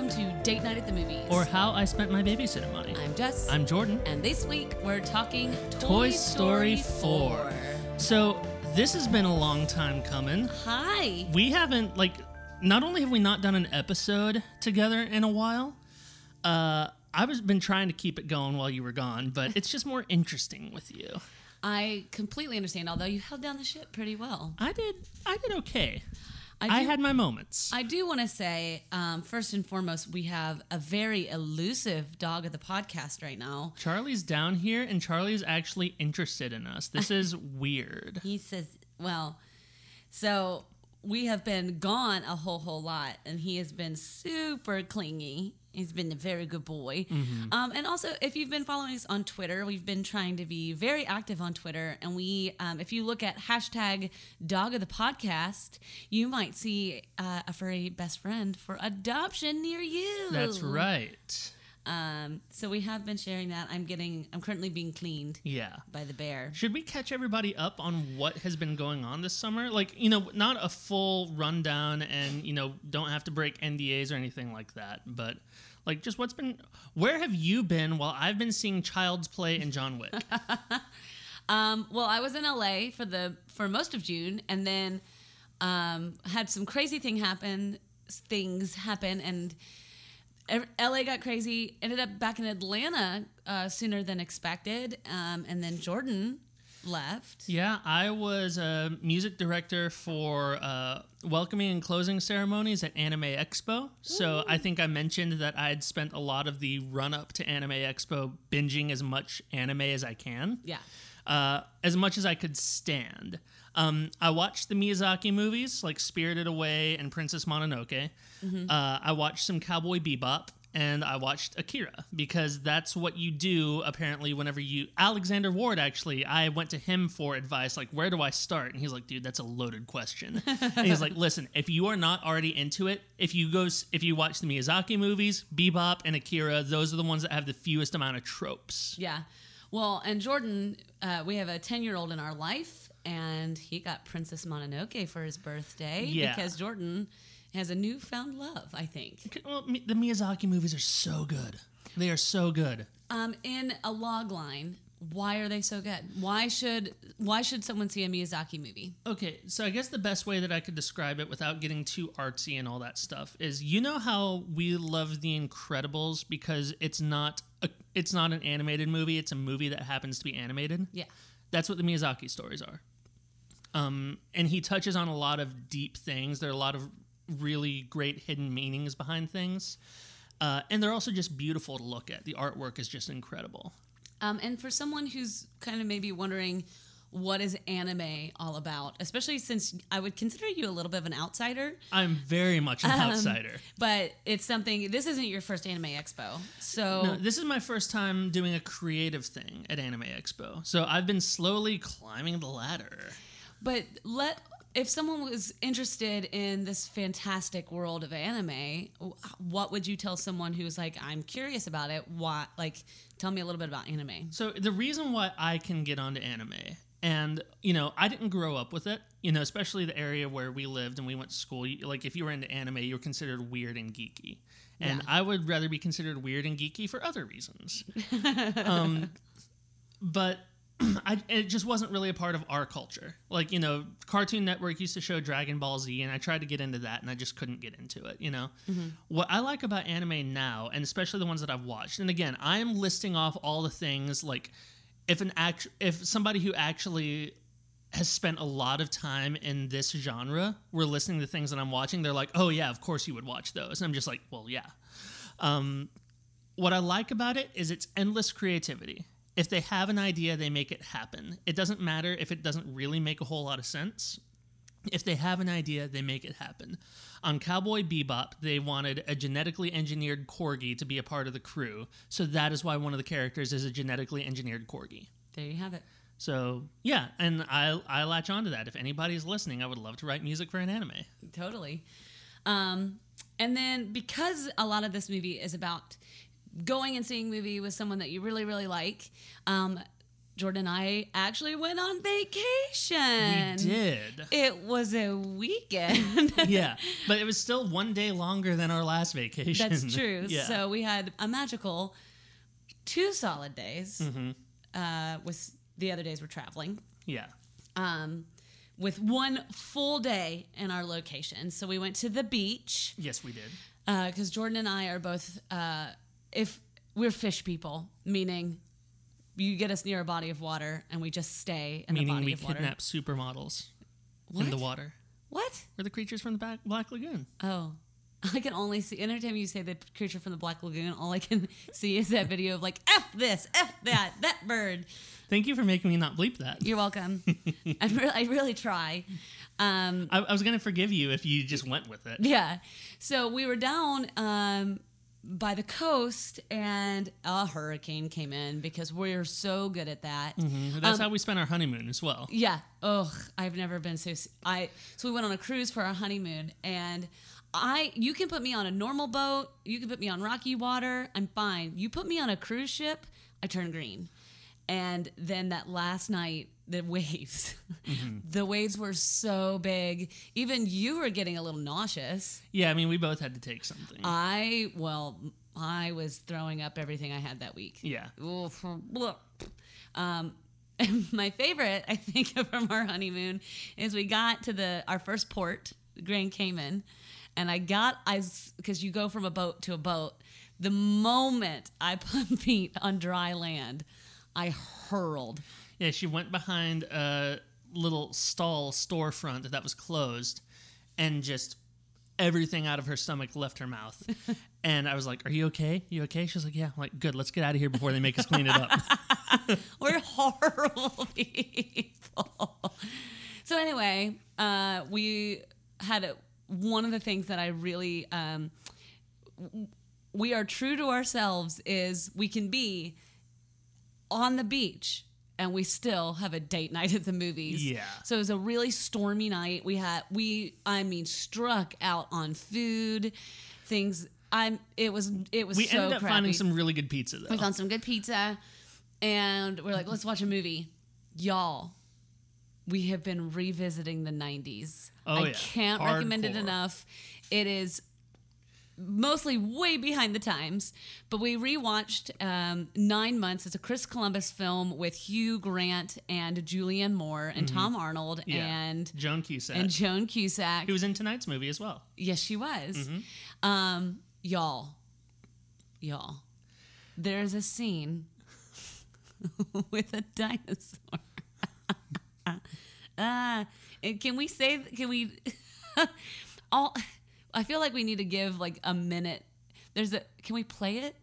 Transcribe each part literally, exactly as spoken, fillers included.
welcome to Date Night at the Movies. Or How I Spent My Babysitter Money. I'm Jess. I'm Jordan. And this week we're talking Toy, Toy Story, Story four. So this has been a long time coming. Hi. We haven't, like, not only have we not done an episode together in a while, uh, I've been trying to keep it going while you were gone, but it's just more interesting with you. I completely understand, although you held down the ship pretty well. I did. I did okay. I, do, I had my moments. I do want to say, um, first and foremost, we have a very elusive dog of the podcast right now. Charlie's down here, and Charlie's actually interested in us. This is weird. He says, well, so we have been gone a whole, whole lot, and he has been super clingy. He's been a very good boy. Mm-hmm. Um, and also, if you've been following us on Twitter, we've been trying to be very active on Twitter. And we, um, if you look at hashtag dog of the podcast, you might see uh, a furry best friend for adoption near you. That's right. Um, so we have been sharing that. I'm getting, I'm currently being cleaned yeah. by the bear. Should we catch everybody up on what has been going on this summer? Like, you know, not a full rundown and, you know, don't have to break N D As or anything like that, but like just what's been, where have you been while I've been seeing Child's Play and John Wick? um, well, I was in L A for the, for most of June and then, um, had some crazy thing happen, things happen and, L A got crazy, ended up back in Atlanta uh, sooner than expected, um, and then Jordan left. Yeah, I was a music director for uh, welcoming and closing ceremonies at Anime Expo, so Ooh. I think I mentioned that I'd spent a lot of the run-up to Anime Expo binging as much anime as I can. Yeah. Uh, as much as I could stand. Um, I watched the Miyazaki movies, like Spirited Away and Princess Mononoke. Mm-hmm. Uh, I watched some Cowboy Bebop, and I watched Akira, because that's what you do, apparently, whenever you... Alexander Ward, actually, I went to him for advice, like, where do I start? And he's like, dude, that's a loaded question. And he's like, listen, if you are not already into it, if you go, if you watch the Miyazaki movies, Bebop and Akira, those are the ones that have the fewest amount of tropes. Yeah. Well, and Jordan, uh, we have a ten-year-old in our life, and he got Princess Mononoke for his birthday yeah. because Jordan has a newfound love, I think. Well, the Miyazaki movies are so good. They are so good. Um, in a log line, why are they so good? Why should why should someone see a Miyazaki movie? Okay, so I guess the best way that I could describe it without getting too artsy and all that stuff is, you know how we love The Incredibles because it's not a, it's not an animated movie, it's a movie that happens to be animated? Yeah. That's what the Miyazaki stories are. Um, and he touches on a lot of deep things. There are a lot of really great hidden meanings behind things. Uh, and they're also just beautiful to look at. The artwork is just incredible. Um, and for someone who's kind of maybe wondering, what is anime all about? Especially since I would consider you a little bit of an outsider. I'm very much an um, outsider. But it's something, this isn't your first Anime Expo. So no, this is my first time doing a creative thing at Anime Expo. So I've been slowly climbing the ladder. But let if someone was interested in this fantastic world of anime, what would you tell someone who's like, I'm curious about it? Why, like, tell me a little bit about anime. So the reason why I can get onto anime, and, you know, I didn't grow up with it, you know, especially the area where we lived and we went to school. Like, if you were into anime, you were considered weird and geeky. And yeah. I would rather be considered weird and geeky for other reasons. um, but... I, it just wasn't really a part of our culture. Like, you know, Cartoon Network used to show Dragon Ball Z, and I tried to get into that, and I just couldn't get into it, you know? Mm-hmm. What I like about anime now, and especially the ones that I've watched, and again, I am listing off all the things, like, if an act- if somebody who actually has spent a lot of time in this genre were listening to things that I'm watching, they're like, oh, yeah, of course you would watch those. And I'm just like, well, yeah. Um, what I like about it is it's endless creativity. If they have an idea, they make it happen. It doesn't matter if it doesn't really make a whole lot of sense. If they have an idea, they make it happen. On Cowboy Bebop, they wanted a genetically engineered corgi to be a part of the crew, so that is why one of the characters is a genetically engineered corgi. There you have it. So, yeah, and I, I latch onto that. If anybody's listening, I would love to write music for an anime. Totally. Um, and then, because a lot of this movie is about going and seeing a movie with someone that you really, really like, um, Jordan and I actually went on vacation. We did. It was a weekend. Yeah, but it was still one day longer than our last vacation. That's true. Yeah. So we had a magical two solid days. Mm-hmm. Uh, with the other days we're traveling. Yeah. Um, with one full day in our location. So we went to the beach. Yes, we did. Because uh, Jordan and I are both, uh, if we're fish people, meaning... You get us near a body of water, and we just stay in Meaning the body of water. Meaning we kidnap supermodels what? in the water. What? Or the creatures from the back Black Lagoon. Oh. I can only see... Every time you say the creature from the Black Lagoon, all I can see is that video of like, F this, F that, that bird. Thank you for making me not bleep that. You're welcome. I, really, I really try. Um, I, I was going to forgive you if you just went with it. Yeah. So we were down... Um, by the coast, and a hurricane came in because we're so good at that. Mm-hmm. That's um, how we spent our honeymoon as well. Yeah. Ugh, I've never been so... I So we went on a cruise for our honeymoon, and I you can put me on a normal boat, you can put me on rocky water, I'm fine. You put me on a cruise ship, I turn green. And then that last night, the waves. Mm-hmm. The waves were so big. Even you were getting a little nauseous. Yeah, I mean, we both had to take something. I, well, I was throwing up everything I had that week. Yeah. Um, my favorite, I think, from our honeymoon is we got to the our first port, Grand Cayman, and I got, I because you go from a boat to a boat, the moment I put feet on dry land, I hurled. Yeah, she went behind a little stall storefront that was closed, and just everything out of her stomach left her mouth. And I was like, "Are you okay? You okay?" She was like, "Yeah." I'm like, "Good. Let's get out of here before they make us clean it up." We're horrible people. So anyway, uh, we had a, one of the things that I really um, we are true to ourselves is we can be on the beach. And we still have a date night at the movies. Yeah. So it was a really stormy night. We had we I mean struck out on food, things. I'm. It was it was. We so ended up crappy. finding some really good pizza though. We found some good pizza, and we're like, let's watch a movie, y'all. We have been revisiting the nineties. Oh I yeah. can't Hardcore. recommend it enough. It is mostly way behind the times, but we rewatched um, Nine Months. It's a Chris Columbus film with Hugh Grant and Julianne Moore and mm-hmm. Tom Arnold yeah. and Joan Cusack. And Joan Cusack, who was in tonight's movie as well. Yes, she was. Mm-hmm. Um, y'all, y'all, there's a scene with a dinosaur. uh, and can we say? Can we all? I feel like we need to give like a minute. There's a. Can we play it?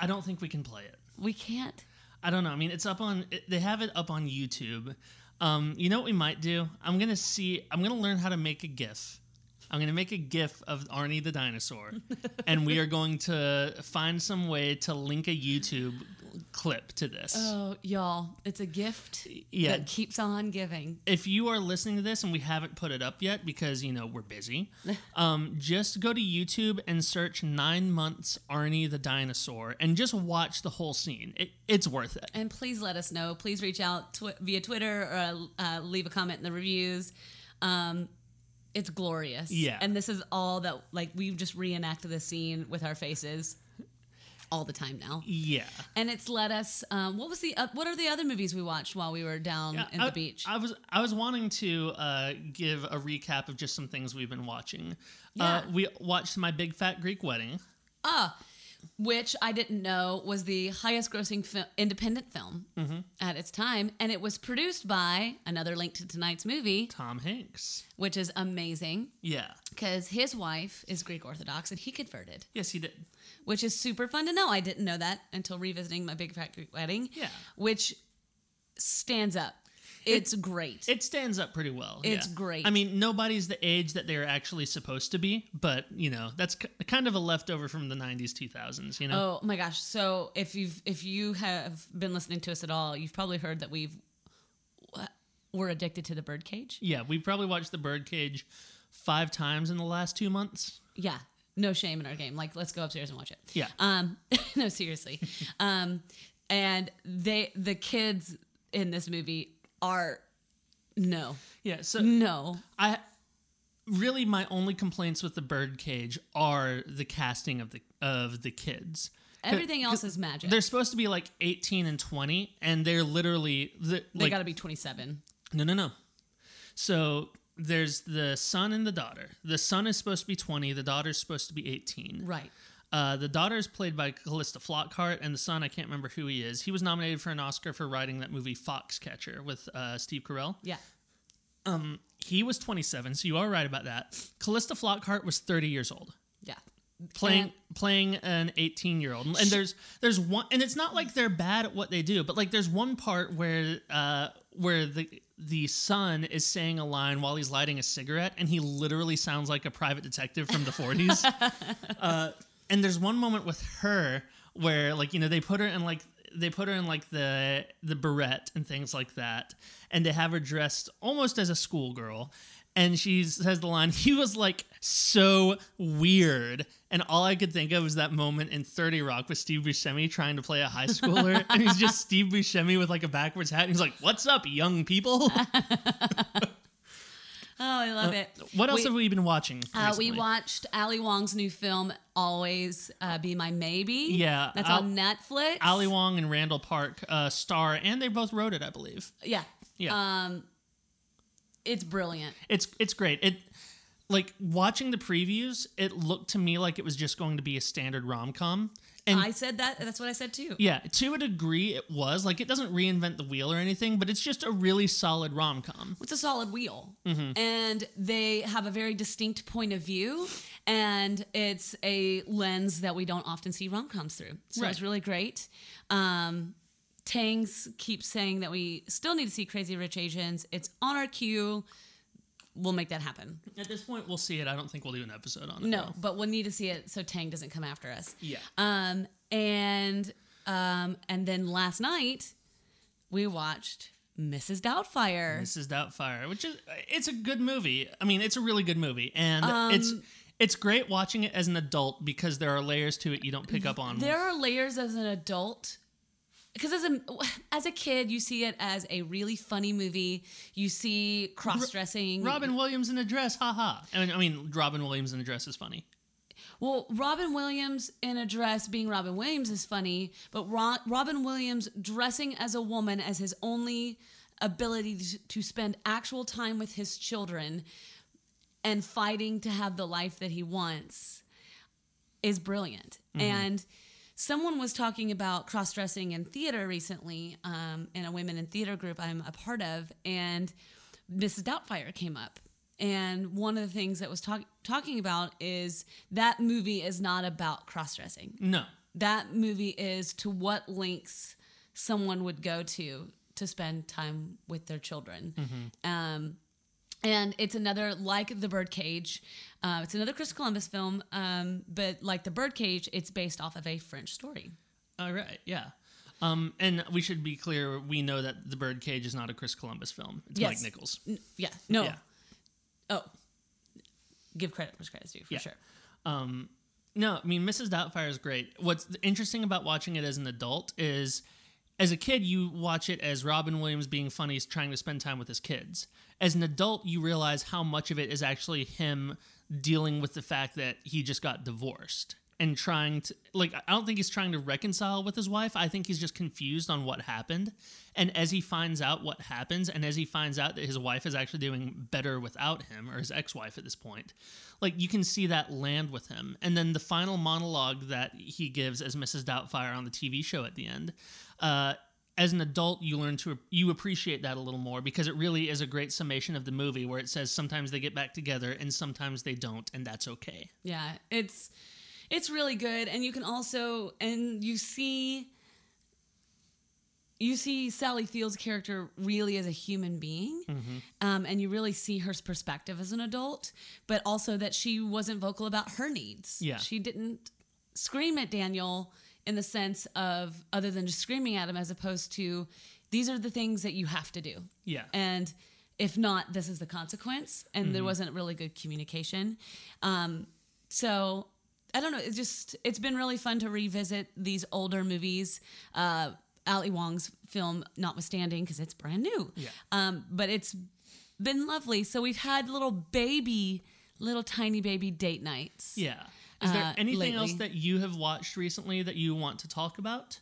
I don't think we can play it. We can't. I don't know. I mean, it's up on. It, they have it up on YouTube. Um, you know what we might do? I'm gonna see. I'm gonna learn how to make a GIF. I'm gonna make a GIF of Arnie the dinosaur, and we are going to find some way to link a YouTube clip to this. Oh, y'all! It's a gift yeah. that keeps on giving. If you are listening to this and we haven't put it up yet because you know we're busy, um, just go to YouTube and search Nine Months Arnie the Dinosaur and just watch the whole scene. It, it's worth it. And please let us know. Please reach out twi- via Twitter or uh, leave a comment in the reviews. Um, it's glorious. Yeah. And this is all that like we've just reenacted the scene with our faces. All the time now. Yeah. And it's let us, um, what was the, uh, what are the other movies we watched while we were down yeah, at I, the beach? I was, I was wanting to uh, give a recap of just some things we've been watching. Yeah. Uh, we watched My Big Fat Greek Wedding. Ah, which I didn't know was the highest grossing fi- independent film mm-hmm. at its time. And it was produced by, another link to tonight's movie, Tom Hanks. Which is amazing. Yeah. Because his wife is Greek Orthodox and he converted. Yes, he did. Which is super fun to know. I didn't know that until revisiting My Big Fat Greek Wedding. Yeah. Which stands up. It's it, great. It stands up pretty well. It's yeah. great. I mean, nobody's the age that they're actually supposed to be, but, you know, that's c- kind of a leftover from the nineties, two thousands, you know? Oh, my gosh. So if you've if you have been listening to us at all, you've probably heard that we've, we're addicted to the Birdcage. Yeah, we probably watched the Birdcage five times in the last two months. Yeah. No shame in our game. Like, let's go upstairs and watch it. Yeah. Um, no, seriously. um, and they, the kids in this movie are no. Yeah, so no. I really my only complaints with the Birdcage are the casting of the of the kids. Everything else is magic. They're supposed to be like eighteen and twenty, and they're literally the, they like, got to be twenty-seven. No, no, no. So there's the son and the daughter. The son is supposed to be twenty. The daughter's supposed to be eighteen. Right. Uh, the daughter is played by Calista Flockhart, and the son, I can't remember who he is. He was nominated for an Oscar for writing that movie Foxcatcher with uh, Steve Carell. Yeah. Um, he was twenty-seven, so you are right about that. Calista Flockhart was thirty years old. Yeah. Playing and playing an eighteen-year-old. And there's there's one, and it's not like they're bad at what they do, but like there's one part where uh where the the son is saying a line while he's lighting a cigarette, and he literally sounds like a private detective from the forties. uh, and there's one moment with her where like you know they put her in like they put her in like the the barrette and things like that, and they have her dressed almost as a schoolgirl. And she says the line, he was like so weird. And all I could think of was that moment in thirty Rock with Steve Buscemi trying to play a high schooler. And he's just Steve Buscemi with like a backwards hat. And he's like, what's up, young people? Oh, I love uh, it. What else we, have we been watching recently? Uh, we watched Ali Wong's new film, Always uh, Be My Maybe. Yeah. That's Al- on Netflix. Ali Wong and Randall Park uh, star, and they both wrote it, I believe. Yeah. Yeah. Um, It's brilliant. It's it's great. It like watching the previews, it looked to me like it was just going to be a standard rom-com. And I said that. That's what I said too. Yeah, to a degree it was. Like it doesn't reinvent the wheel or anything, but it's just a really solid rom-com. It's a solid wheel. Mm-hmm. And they have a very distinct point of view, and it's a lens that we don't often see rom-coms through. So right. It's really great. Um Tangs keeps saying that we still need to see Crazy Rich Asians. It's on our queue. We'll make that happen. At this point, we'll see it. I don't think we'll do an episode on it. No, though. But we'll need to see it so Tang doesn't come after us. Yeah. Um. And um. And then last night, we watched Missus Doubtfire. Missus Doubtfire, which is it's a good movie. I mean, it's a really good movie, and um, it's. It's great watching it as an adult because there are layers to it you don't pick up on. There are layers as an adult. Because as a as a kid, you see it as a really funny movie. You see cross-dressing. Robin Williams in a dress, haha. I mean, I mean, Robin Williams in a dress is funny. Well, Robin Williams in a dress being Robin Williams is funny, but Ro- Robin Williams dressing as a woman as his only ability to, to spend actual time with his children and fighting to have the life that he wants is brilliant. Mm-hmm. And someone was talking about cross-dressing in theater recently um, in a women in theater group I'm a part of, and Missus Doubtfire came up. And one of the things that was talk- talking about is that movie is not about cross-dressing. No. That movie is to what lengths someone would go to to spend time with their children. Mm-hmm. Um, and it's another, like The Birdcage, uh, it's another Chris Columbus film, um, but like The Birdcage, it's based off of a French story. All right, yeah. Um, and we should be clear, we know that The Birdcage is not a Chris Columbus film. It's yes. Mike Nichols. N- yeah, no. Yeah. Oh, give credit where credit's due, for yeah. sure. Um, no, I mean, Missus Doubtfire is great. What's interesting about watching it as an adult is, as a kid, you watch it as Robin Williams being funny, trying to spend time with his kids. As an adult, you realize how much of it is actually him dealing with the fact that he just got divorced and trying to, like, I don't think he's trying to reconcile with his wife. I think he's just confused on what happened. And as he finds out what happens, and as he finds out that his wife is actually doing better without him, or his ex-wife at this point, like, you can see that land with him. And then the final monologue that he gives as Missus Doubtfire on the T V show at the end, uh, as an adult, you learn to you appreciate that a little more, because it really is a great summation of the movie, where it says sometimes they get back together and sometimes they don't, and that's okay. Yeah, it's it's really good, and you can also and you see you see Sally Field's character really as a human being, mm-hmm. um, and you really see her perspective as an adult, but also that she wasn't vocal about her needs. Yeah, she didn't scream at Daniel. In the sense of, other than just screaming at him, as opposed to, these are the things that you have to do. Yeah. And if not, this is the consequence. And mm-hmm. there wasn't really good communication. Um, so I don't know. It's just, it's been really fun to revisit these older movies. Uh, Ali Wong's film notwithstanding, because it's brand new. Yeah. Um, but it's been lovely. So we've had little baby, little tiny baby date nights. Yeah. Is there uh, anything lately. else that you have watched recently that you want to talk about?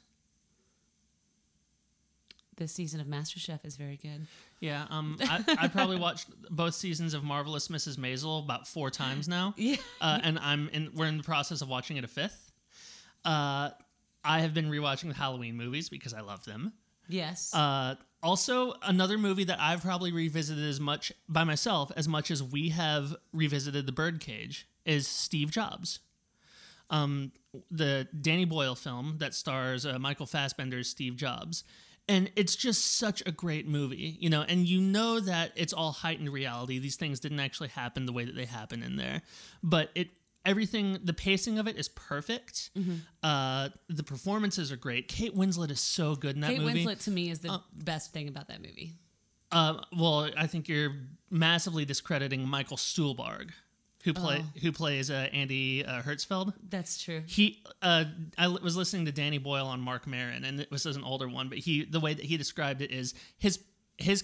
This season of MasterChef is very good. Yeah, um, I, I probably watched both seasons of Marvelous Missus Maisel about four times now. Yeah, uh, and I'm in, we're in the process of watching it a fifth. Uh, I have been rewatching the Halloween movies because I love them. Yes. Uh, also, another movie that I've probably revisited as much by myself as much as we have revisited the Birdcage is Steve Jobs. Um, the Danny Boyle film that stars uh, Michael Fassbender's Steve Jobs. And it's just such a great movie, you know, and you know that it's all heightened reality. These things didn't actually happen the way that they happen in there. But it everything, the pacing of it is perfect. Mm-hmm. Uh, the performances are great. Kate Winslet is so good in that Kate movie. Kate Winslet, to me, is the uh, best thing about that movie. Uh, well, I think you're massively discrediting Michael Stuhlbarg, who play oh. who plays uh, Andy uh, Hertzfeld. That's true. He, uh, I l- was listening to Danny Boyle on Mark Maron, and it was an older one, but he the way that he described it is his his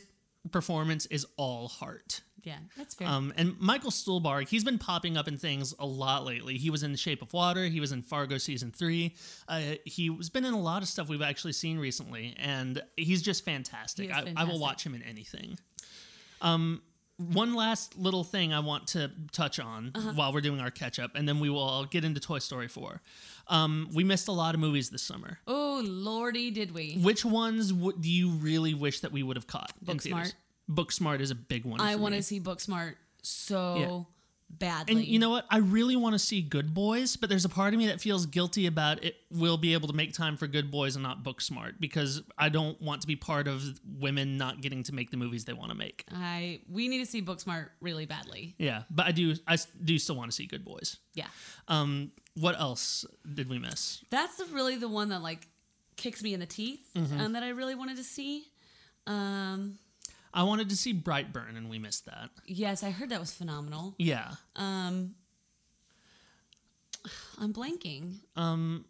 performance is all heart. Yeah, that's fair. Um, and Michael Stuhlbarg, he's been popping up in things a lot lately. He was in The Shape of Water. He was in Fargo season three. Uh, he's been in a lot of stuff we've actually seen recently, and he's just fantastic. He is fantastic. I, I will watch him in anything. Um. One last little thing I want to touch on uh-huh. while we're doing our catch-up, and then we will get into Toy Story four. Um, we missed a lot of movies this summer. Oh, lordy, did we. Which ones w- do you really wish that we would have caught? Booksmart. Booksmart is a big one I want to see Booksmart so yeah. badly. And you know what? I really want to see Good Boys, but there's a part of me that feels guilty about it. We'll be able to make time for Good Boys and not Booksmart, because I don't want to be part of women not getting to make the movies they want to make. I we need to see Booksmart really badly. Yeah, but I do I do still want to see Good Boys. Yeah. Um. What else did we miss? That's the, really the one that like kicks me in the teeth, mm-hmm. um, that I really wanted to see. Um. I wanted to see Brightburn, and we missed that. Yes, I heard that was phenomenal. Yeah. Um. I'm blanking. Um.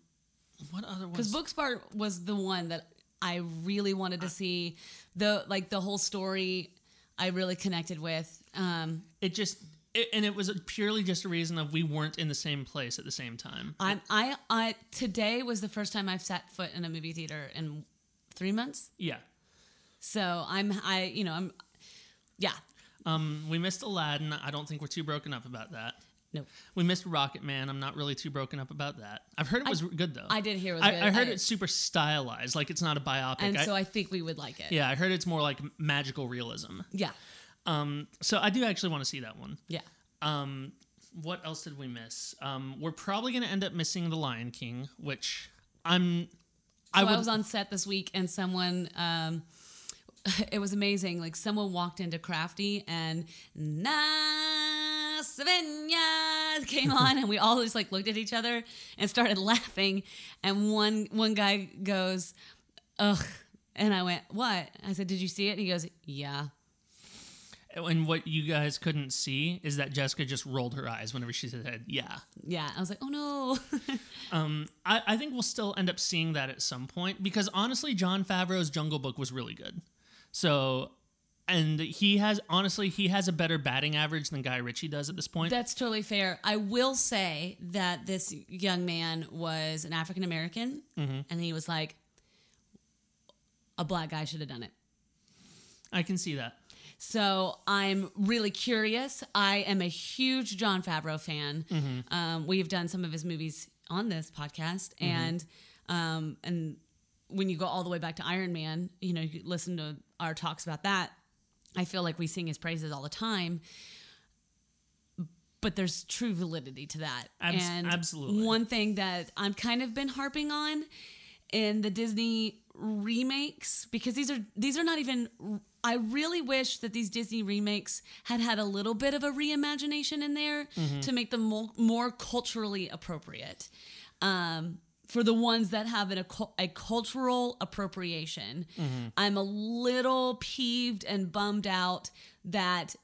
What other ones? Because Booksmart was the one that I really wanted to see. The like the whole story, I really connected with. Um, it just it, and it was purely just a reason of we weren't in the same place at the same time. I I I today was the first time I've sat foot in a movie theater in three months. Yeah. So I'm I you know I'm yeah. Um, we missed Aladdin. I don't think we're too broken up about that. No. We missed Rocket Man. I'm not really too broken up about that. I've heard it was I, good, though. I did hear it was I, good. I heard I, it's super stylized, like it's not a biopic. And I, so I think we would like it. Yeah, I heard it's more like magical realism. Yeah. Um. So I do actually want to see that one. Yeah. Um. What else did we miss? Um. We're probably going to end up missing The Lion King, which I'm... I, so would, I was on set this week, and someone... Um, it was amazing. Like, someone walked into Crafty, and... Nah! Savannah came on, and we all just like looked at each other and started laughing, and one one guy goes, ugh, and I went, what? I said, did you see it? And he goes, yeah. And what you guys couldn't see is that Jessica just rolled her eyes whenever she said, yeah. Yeah, I was like, oh no. um, I, I think we'll still end up seeing that at some point, because honestly, Jon Favreau's Jungle Book was really good. So... And he has, honestly, he has a better batting average than Guy Ritchie does at this point. That's totally fair. I will say that this young man was an African-American, mm-hmm. and he was like, a black guy should have done it. I can see that. So I'm really curious. I am a huge Jon Favreau fan. Mm-hmm. Um, we've done some of his movies on this podcast, mm-hmm. and um, and when you go all the way back to Iron Man, you know, you listen to our talks about that. I feel like we sing his praises all the time, but there's true validity to that. Abs- and absolutely. One thing that I've kind of been harping on in the Disney remakes, because these are these are not even... I really wish that these Disney remakes had had a little bit of a reimagination in there, mm-hmm. to make them more, more culturally appropriate. Um For the ones that have an, a cultural appropriation, mm-hmm. I'm a little peeved and bummed out that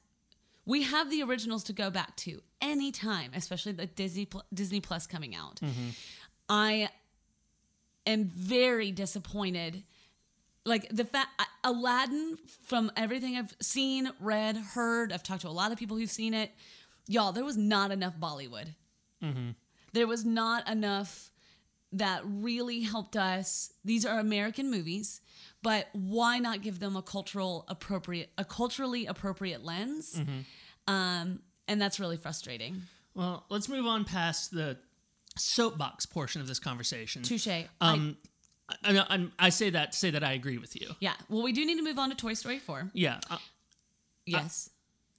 we have the originals to go back to anytime, especially the Disney Disney Plus coming out. Mm-hmm. I am very disappointed Like the fact Aladdin, from everything I've seen, read, heard, I've talked to a lot of people who've seen it. Y'all, there was not enough Bollywood. Mm-hmm. There was not enough that really helped us. These are American movies, but why not give them a cultural appropriate, a culturally appropriate lens? Mm-hmm. Um, and that's really frustrating. Well, let's move on past the soapbox portion of this conversation. Touche. Um, I- I, I, I say that to say that I agree with you. Yeah. Well, we do need to move on to Toy Story four. Yeah. Uh, yes.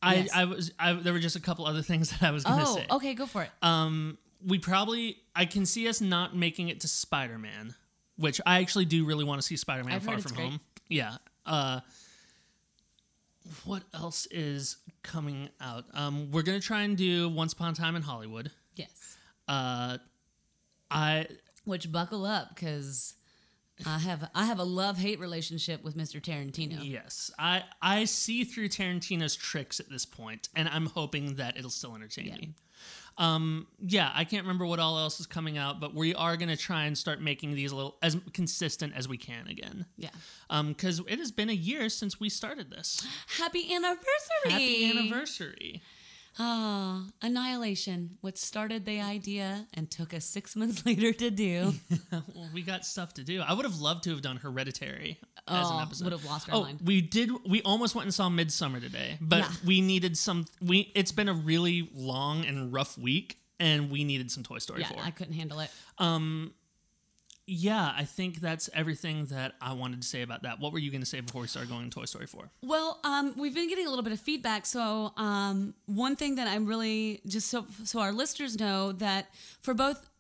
I, yes. I, I was. I, there were just a couple other things that I was going to oh, say. Oh, okay. Go for it. Um, we probably. I can see us not making it to Spider-Man, which I actually do really want to see Spider-Man I've Far From great. Home. Yeah. Uh, what else is coming out? Um, we're gonna try and do Once Upon a Time in Hollywood. Yes. Uh, I. Which buckle up, because. I have I have a love-hate relationship with Mister Tarantino. Yes. I, I see through Tarantino's tricks at this point, and I'm hoping that it'll still entertain yeah. me. Um, yeah, I can't remember what all else is coming out, but we are going to try and start making these a little as consistent as we can again. Yeah. Um, because it has been a year since we started this. Happy anniversary! Happy anniversary! Oh, Annihilation, what started the idea and took us six months later to do. Well, we got stuff to do. I would have loved to have done Hereditary oh, as an episode. Would have lost our oh, mind. We did. We almost went and saw Midsommar today, but yeah. we needed some. We it's been a really long and rough week, and we needed some Toy Story yeah, four. I couldn't handle it. Um, yeah, I think that's everything that I wanted to say about that. What were you going to say before we started going to Toy Story four? Well, um, we've been getting a little bit of feedback. So um, one thing that I'm really just so so our listeners know that for both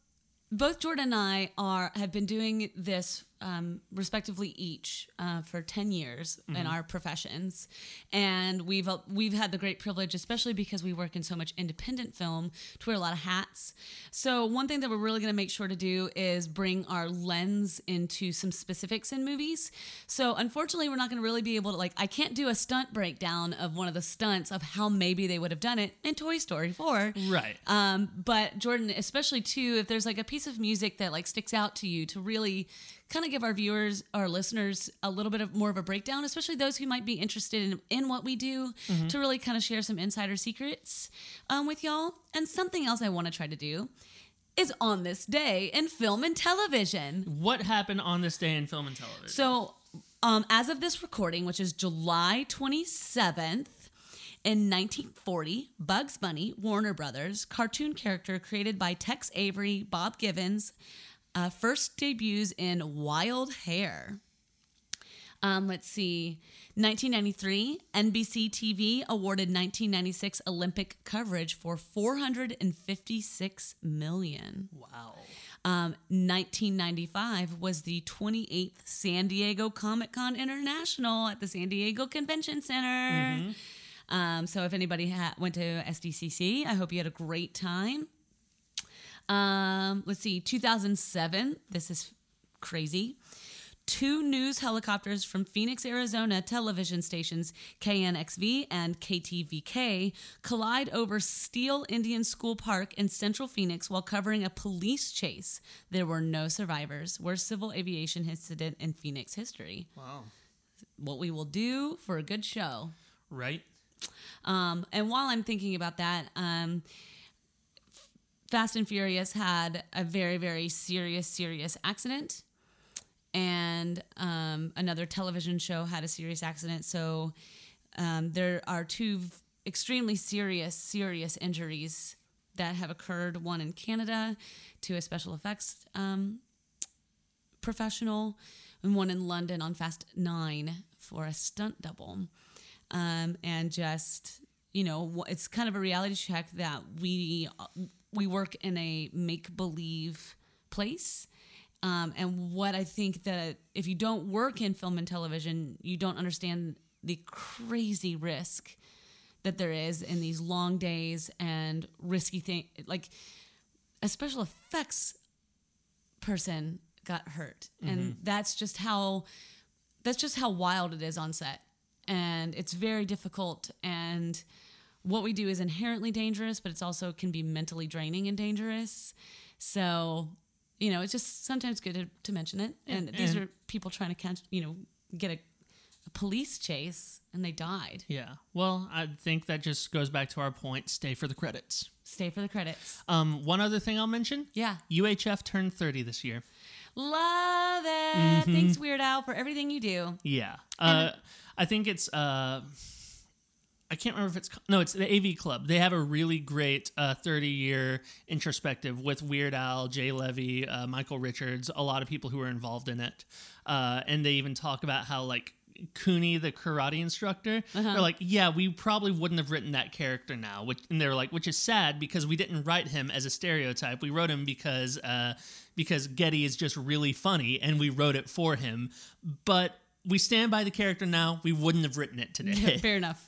both Jordan and I are have been doing this um, respectively each uh, for ten years mm-hmm. in our professions, and we've uh, we've had the great privilege, especially because we work in so much independent film, to wear a lot of hats. So one thing that we're really going to make sure to do is bring our lens into some specifics in movies. So unfortunately, we're not going to really be able to, like, I can't do a stunt breakdown of one of the stunts of how maybe they would have done it in Toy Story four. Right. Um, but Jordan, especially too, if there's like a piece of music that like sticks out to you, to really kind of give our viewers, our listeners, a little bit of more of a breakdown, especially those who might be interested in, in what we do, mm-hmm. to really kind of share some insider secrets um, with y'all. And something else I want to try to do is On This Day in Film and Television. What happened on this day in film and television? So um, as of this recording, which is July twenty-seventh, in nineteen forty, Bugs Bunny, Warner Brothers, cartoon character created by Tex Avery, Bob Givens, Uh, first debuts in Wild Hair. Um, let's see. nineteen ninety-three, N B C T V awarded nineteen ninety-six Olympic coverage for four hundred fifty-six million dollars. Wow. Um, nineteen ninety-five was the twenty-eighth San Diego Comic-Con International at the San Diego Convention Center. Mm-hmm. Um, so if anybody ha- went to S D C C, I hope you had a great time. Um, let's see, two thousand seven. This is crazy. Two news helicopters from Phoenix, Arizona television stations K N X V and K T V K collide over Steele Indian School Park in central Phoenix while covering a police chase. There were no survivors. Worst civil aviation incident in Phoenix history. Wow. What we will do for a good show. Right. Um, and while I'm thinking about that, um, Fast and Furious had a very, very serious, serious accident. And um, another television show had a serious accident. So um, there are two v- extremely serious, serious injuries that have occurred. One in Canada to a special effects um, professional, and one in London on Fast Nine for a stunt double. Um, and just, you know, it's kind of a reality check that we... We work in a make-believe place, um, and what I think that if you don't work in film and television, you don't understand the crazy risk that there is in these long days and risky thing. Like a special effects person got hurt, mm-hmm. and that's just how that's just how wild it is on set, and it's very difficult and. What we do is inherently dangerous, but it's also can be mentally draining and dangerous. So, you know, it's just sometimes good to, to mention it. And, and these and are people trying to catch, you know, get a, a police chase and they died. Yeah. Well, I think that just goes back to our point. Stay for the credits. Stay for the credits. Um, one other thing I'll mention. Yeah. U H F turned thirty this year. Love it. Mm-hmm. Thanks, Weird Al, for everything you do. Yeah. Uh, I think it's... Uh, I can't remember if it's... No, it's the A V Club. They have a really great uh, thirty-year introspective with Weird Al, Jay Levy, uh, Michael Richards, a lot of people who are involved in it. Uh, and they even talk about how, like, Cooney, the karate instructor, uh-huh. they're like, yeah, we probably wouldn't have written that character now. Which, and they're like, which is sad because we didn't write him as a stereotype. We wrote him because uh, because Getty is just really funny, and we wrote it for him. But we stand by the character now. We wouldn't have written it today. Yeah, fair enough.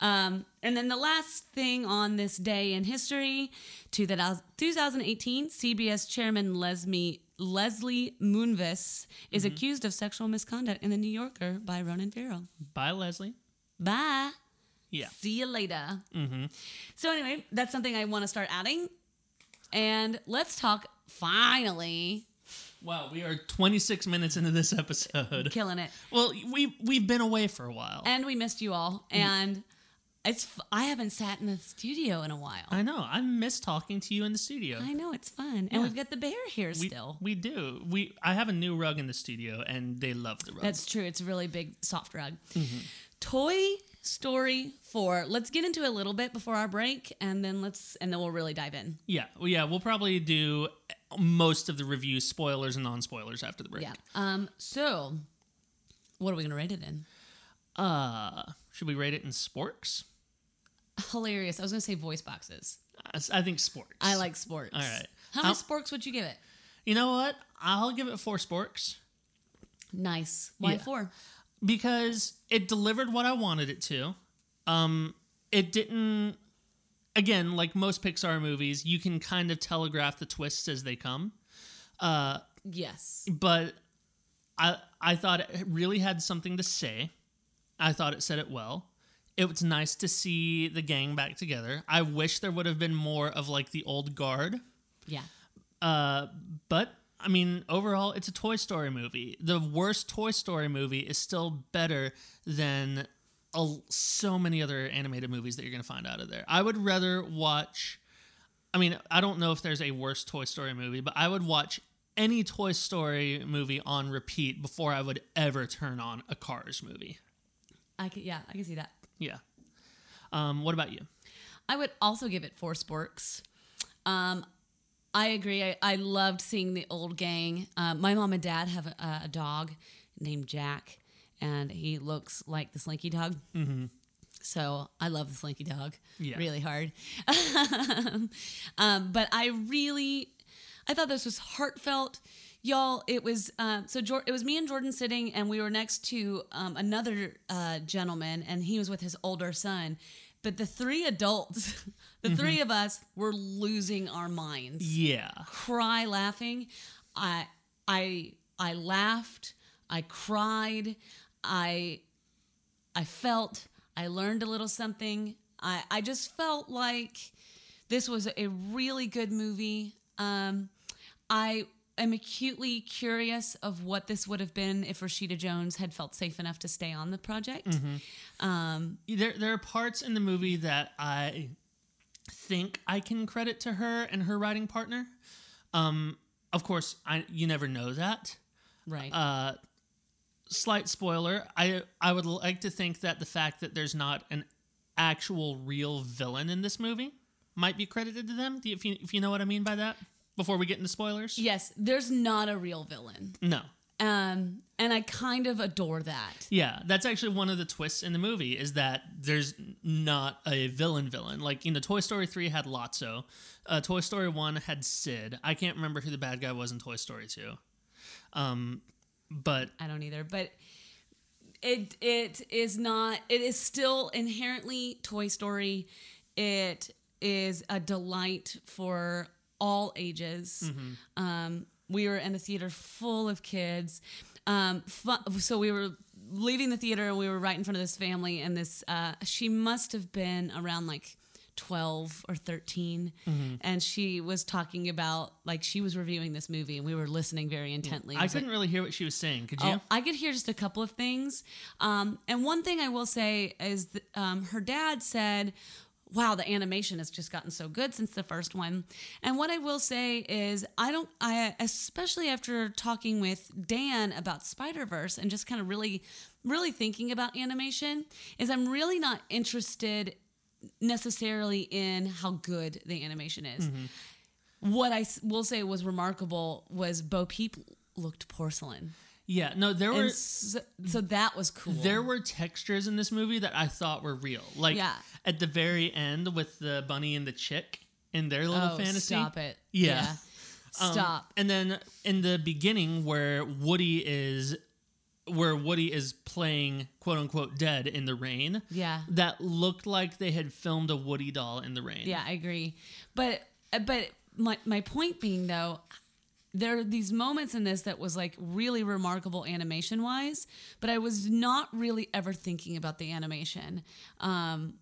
Um, and then the last thing on this day in history, to the twenty eighteen C B S chairman Leslie Leslie Moonves is mm-hmm. accused of sexual misconduct in The New Yorker by Ronan Farrow. Bye, Leslie. Bye. Yeah. See you later. Mm-hmm. So anyway, that's something I want to start adding. And let's talk finally... Wow, we are twenty-six minutes into this episode. Killing it. Well, we, we've been away for a while. And we missed you all. And... Mm. It's. F- I haven't sat in the studio in a while. I know. I miss talking to you in the studio. I know. It's fun. And yeah. we've got the bear here we, still. We do. We. I have a new rug in the studio, and they love the rug. That's true. It's a really big, soft rug. Mm-hmm. Toy Story four. Let's get into it a little bit before our break, and then let's and then we'll really dive in. Yeah. Well, yeah. We'll probably do most of the review, spoilers and non-spoilers, after the break. Yeah. Um. So, what are we gonna rate it in? Uh. Should we rate it in sporks? Hilarious. I was going to say voice boxes. I think sporks. I like sporks. All right. How many I'll, sporks would you give it? You know what? I'll give it four sporks. Nice. Why yeah. four? Because it delivered what I wanted it to. Um, it didn't... Again, like most Pixar movies, you can kind of telegraph the twists as they come. Uh, yes. But I I thought it really had something to say. I thought it said it well. It was nice to see the gang back together. I wish there would have been more of, like, the old guard. Yeah. Uh, but, I mean, overall, it's a Toy Story movie. The worst Toy Story movie is still better than a, so many other animated movies that you're going to find out of there. I would rather watch... I mean, I don't know if there's a worse Toy Story movie, but I would watch any Toy Story movie on repeat before I would ever turn on a Cars movie. I can, yeah, I can see that. Yeah. Um, what about you? I would also give it four sporks. Um, I agree. I, I loved seeing the old gang. Uh, my mom and dad have a, a dog named Jack, and he looks like the Slinky Dog. Mm-hmm. So I love the Slinky Dog yeah. really hard. um, but I really, I thought this was heartfelt. Y'all, it was um, so. Jor- it was me and Jordan sitting, and we were next to um, another uh, gentleman, and he was with his older son. But the three adults, the mm-hmm. three of us, were losing our minds. Yeah, cry laughing. I, I, I laughed. I cried. I, I felt. I learned a little something. I, I just felt like this was a really good movie. Um, I. I'm acutely curious of what this would have been if Rashida Jones had felt safe enough to stay on the project. Mm-hmm. Um, there, there are parts in the movie that I think I can credit to her and her writing partner. Um, of course, I you never know that. Right. Uh, slight spoiler. I I would like to think that the fact that there's not an actual real villain in this movie might be credited to them. Do you, if you if you know what I mean by that. Before we get into spoilers? Yes, there's not a real villain. No. Um, and I kind of adore that. Yeah, that's actually one of the twists in the movie is that there's not a villain villain. Like, you know, Toy Story three had Lotso. Uh, Toy Story one had Sid. I can't remember who the bad guy was in Toy Story two. Um, but... I don't either, but... It It is not... It is still inherently Toy Story. It is a delight for... all ages. Mm-hmm. Um, we were in a theater full of kids. Um, fu- so we were leaving the theater and we were right in front of this family and this, uh, she must have been around like twelve or thirteen, mm-hmm. and she was talking about, like, she was reviewing this movie and we were listening very intently. I couldn't like, really hear what she was saying. Could you? Oh, I could hear just a couple of things. Um, and one thing I will say is that, um, her dad said, wow, the animation has just gotten so good since the first one. And what I will say is I don't, I especially after talking with Dan about Spider-Verse and just kind of really, really thinking about animation, is I'm really not interested necessarily in how good the animation is. Mm-hmm. What I will say was remarkable was Bo Peep looked porcelain. Yeah, no, there were... So, so that was cool. There were textures in this movie that I thought were real. Like, yeah. at the very end with the bunny and the chick in their little oh, fantasy. stop it. Yeah. yeah. Stop. Um, and then in the beginning where Woody is... where Woody is playing quote-unquote dead in the rain. Yeah. That looked like they had filmed a Woody doll in the rain. Yeah, I agree. But, but my, my point being, though... there are these moments in this that was like really remarkable animation wise, but I was not really ever thinking about the animation. Um,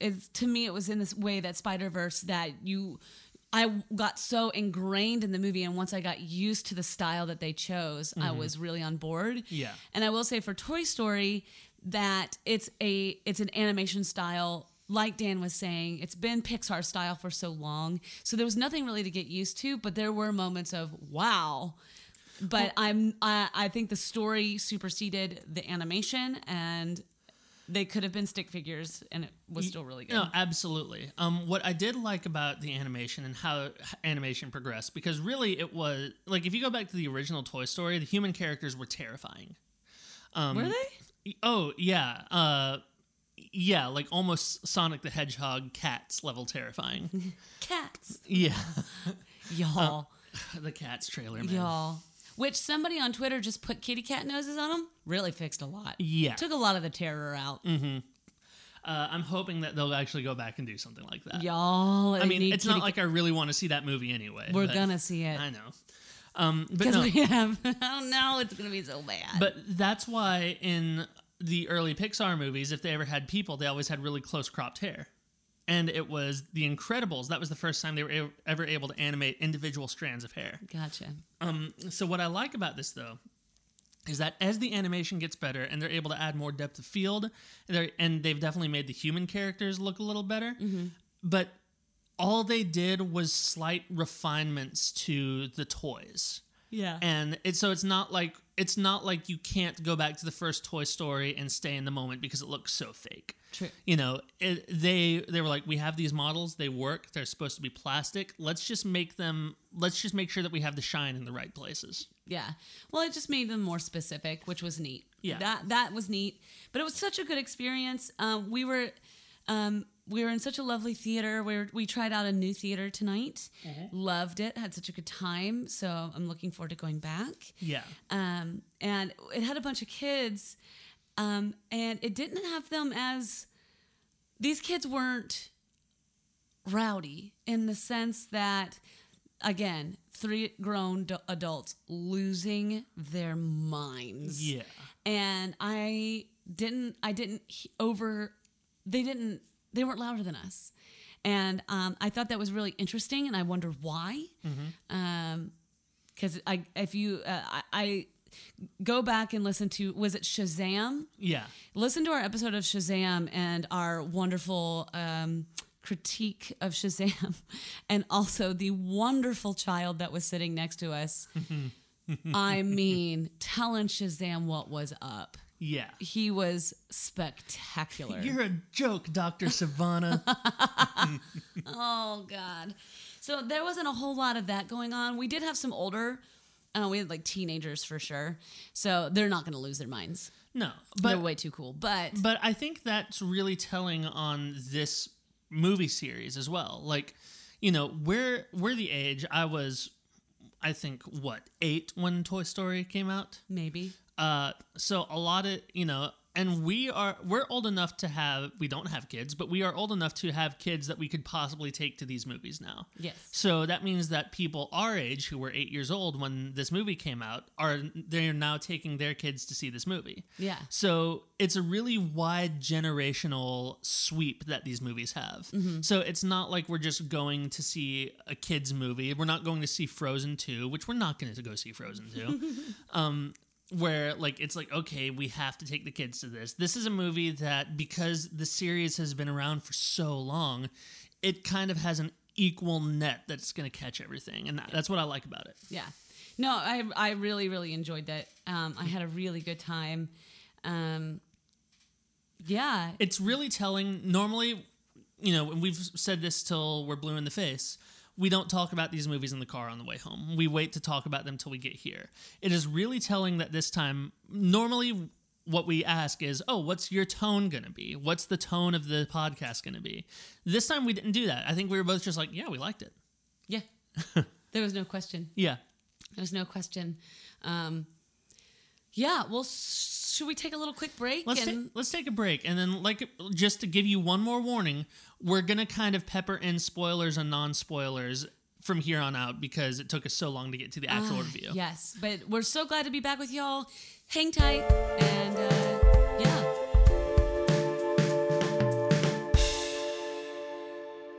it's, to me, it was in this way that Spider-Verse that you, I got so ingrained in the movie. And once I got used to the style that they chose, mm-hmm. I was really on board. Yeah. And I will say for Toy Story that it's a, it's an animation style. Like Dan was saying, it's been Pixar style for so long. So there was nothing really to get used to, but there were moments of, wow. But well, I'm, I, I think the story superseded the animation, and they could have been stick figures and it was still really good. No, absolutely. Um, what I did like about the animation and how animation progressed, because really it was, like, if you go back to the original Toy Story, the human characters were terrifying. Um, were they? Oh, yeah. Uh, Yeah, like almost Sonic the Hedgehog cats level terrifying. Cats. Yeah. Y'all. Uh, the Cats trailer, man. Y'all. Which somebody on Twitter just put kitty cat noses on them. Really fixed a lot. Yeah. Took a lot of the terror out. Mm-hmm. Uh, I'm hoping that they'll actually go back and do something like that. Y'all. I mean, it's not like ca- I really want to see that movie anyway. We're going to see it. I know. Um, but no. we have. Oh, no, it's going to be so bad. But that's why in... the early Pixar movies, if they ever had people, they always had really close cropped hair. And it was The Incredibles. That was the first time they were ever able to animate individual strands of hair. Gotcha. Um, so what I like about this, though, is that as the animation gets better and they're able to add more depth of field, and they've definitely made the human characters look a little better, mm-hmm. but all they did was slight refinements to the toys. Yeah. And it's so it's not like it's not like you can't go back to the first Toy Story and stay in the moment because it looks so fake. True. You know, it, they they were like, we have these models, they work, they're supposed to be plastic. Let's just make them let's just make sure that we have the shine in the right places. Yeah. Well, it just made them more specific, which was neat. Yeah. That that was neat. But it was such a good experience. Um we were um We were in such a lovely theater. We, were, we tried out a new theater tonight. Uh-huh. Loved it. Had such a good time. So I'm looking forward to going back. Yeah. Um, and it had a bunch of kids. Um, and it didn't have them as... These kids weren't rowdy in the sense that, again, three grown do- adults losing their minds. Yeah. And I didn't... I didn't over... They didn't... They weren't louder than us. And um, I thought that was really interesting, and I wondered why. Mm-hmm. Um, 'cause I, if you, uh, I, I go back and listen to, was it Shazam? Yeah. Listen to our episode of Shazam and our wonderful um, critique of Shazam, and also the wonderful child that was sitting next to us. I mean, telling Shazam what was up. Yeah. He was spectacular. You're a joke, Doctor Savannah. Oh, God. So there wasn't a whole lot of that going on. We did have some older, uh, we had like teenagers for sure. So they're not going to lose their minds. No. But, they're way too cool. But But I think that's really telling on this movie series as well. Like, you know, we're, we're the age, I was, I think, what, eight when Toy Story came out? Maybe. Uh, so a lot of, you know, And we are, we're old enough to have, we don't have kids, but we are old enough to have kids that we could possibly take to these movies now. Yes. So that means that people our age who were eight years old when this movie came out, are they're now taking their kids to see this movie. Yeah. So it's a really wide generational sweep that these movies have. Mm-hmm. So it's not like we're just going to see a kid's movie. We're not going to see Frozen two, which we're not going to go see Frozen two. um, Where, like, it's like, okay, we have to take the kids to this. This is a movie that, because the series has been around for so long, it kind of has an equal net that's going to catch everything. And that, that's what I like about it. Yeah. No, I I really, really enjoyed that. Um, I had a really good time. Um, yeah. It's really telling. Normally, you know, and we've said this till we're blue in the face, we don't talk about these movies in the car on the way home. We wait to talk about them till we get here. It is really telling that this time, normally what we ask is, oh, what's your tone going to be? What's the tone of the podcast going to be? This time we didn't do that. I think we were both just like, yeah, we liked it. Yeah. There was no question. Yeah. There was no question. Um, yeah. Well, s- should we take a little quick break? Let's, and- ta- let's take a break. And then, like, just to give you one more warning, we're going to kind of pepper in spoilers and non-spoilers from here on out because it took us so long to get to the actual uh, review. Yes, but we're so glad to be back with y'all. Hang tight, and uh, yeah.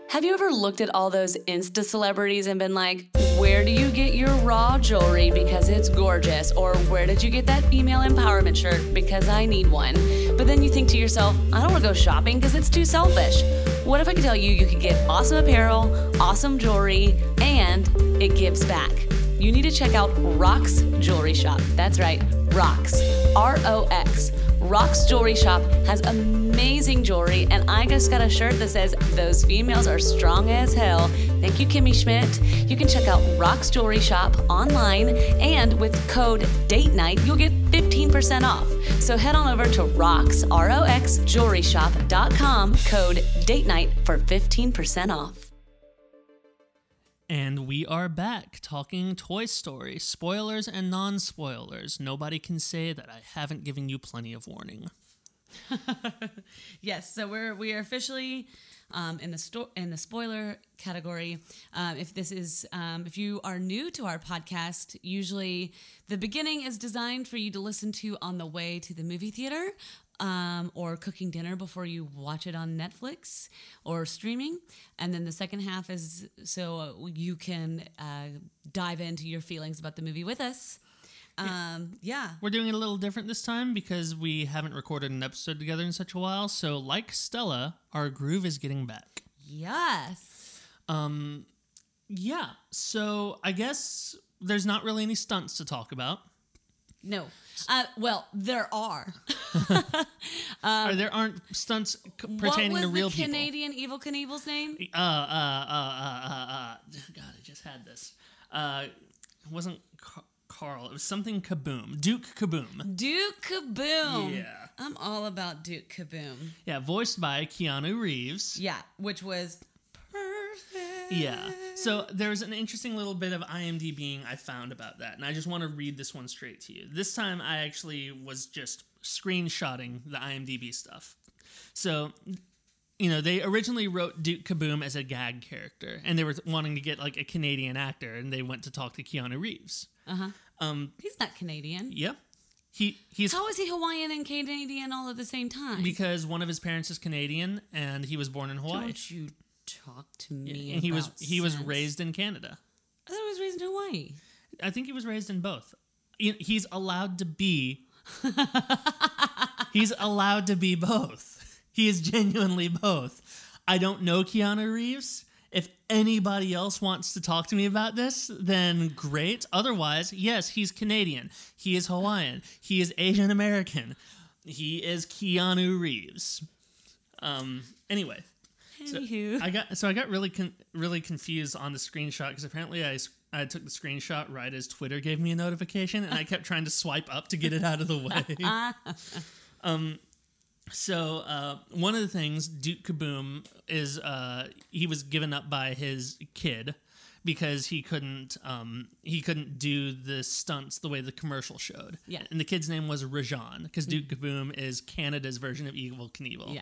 Have you ever looked at all those Insta celebrities and been like, where do you get your raw jewelry because it's gorgeous? Or where did you get that female empowerment shirt because I need one? But then you think to yourself, I don't want to go shopping because it's too selfish. What if I could tell you you could get awesome apparel, awesome jewelry, and it gives back? You need to check out Rox Jewelry Shop. That's right, Rox, R O X. Rox Jewelry Shop has amazing jewelry, and I just got a shirt that says, those females are strong as hell. Thank you, Kimmy Schmidt. You can check out Rox Jewelry Shop online, and with code DATENIGHT, you'll get fifteen percent off. So head on over to Rox, R O X, jewelry shop dot com, code DATENIGHT for fifteen percent off. And we are back talking Toy Story, spoilers and non-spoilers. Nobody can say that I haven't given you plenty of warning. Yes, so we're we are officially um, in the sto- in the spoiler category. Um, if this is um, if you are new to our podcast, usually the beginning is designed for you to listen to on the way to the movie theater. Um, or cooking dinner before you watch it on Netflix or streaming. And then the second half is so you can uh, dive into your feelings about the movie with us. Um, yeah. yeah. We're doing it a little different this time because we haven't recorded an episode together in such a while. So like Stella, our groove is getting back. Yes. Um, yeah. So I guess there's not really any stunts to talk about. No. Uh, well, there are. um, or there aren't stunts c- pertaining to real people. What was the Canadian Evil Knievel's name? Uh, uh, uh, uh, uh, uh. God, I just had this. Uh, it wasn't Car- Carl. It was something Kaboom. Duke Kaboom. Duke Kaboom. Yeah. I'm all about Duke Kaboom. Yeah, voiced by Keanu Reeves. Yeah, which was perfect. Yeah. So there's an interesting little bit of IMDBing I found about that, and I just want to read this one straight to you. This time I actually was just screenshotting the IMDb stuff. So, you know, they originally wrote Duke Kaboom as a gag character, and they were wanting to get, like, a Canadian actor, and they went to talk to Keanu Reeves. Uh-huh. Um, He's not Canadian. Yep. He, he's, How is he Hawaiian and Canadian all at the same time? Because one of his parents is Canadian, and he was born in Hawaii. Don't you talk to me yeah, and he was sense. He was raised in Canada. I thought he was raised in Hawaii. I think he was raised in both. He's allowed to be he's allowed to be both. He is genuinely both. I don't know Keanu Reeves. If anybody else wants to talk to me about this, then great. Otherwise, yes, he's Canadian. He is Hawaiian. He is Asian American. He is Keanu Reeves. Um anyway, So I got so I got really con- really confused on the screenshot because apparently I, I took the screenshot right as Twitter gave me a notification and I kept trying to swipe up to get it out of the way. um, so uh, one of the things, Duke Kaboom is uh, he was given up by his kid because he couldn't um, he couldn't do the stunts the way the commercial showed. Yeah. And the kid's name was Rajan, because Duke Kaboom is Canada's version of Evel Knievel. Yeah.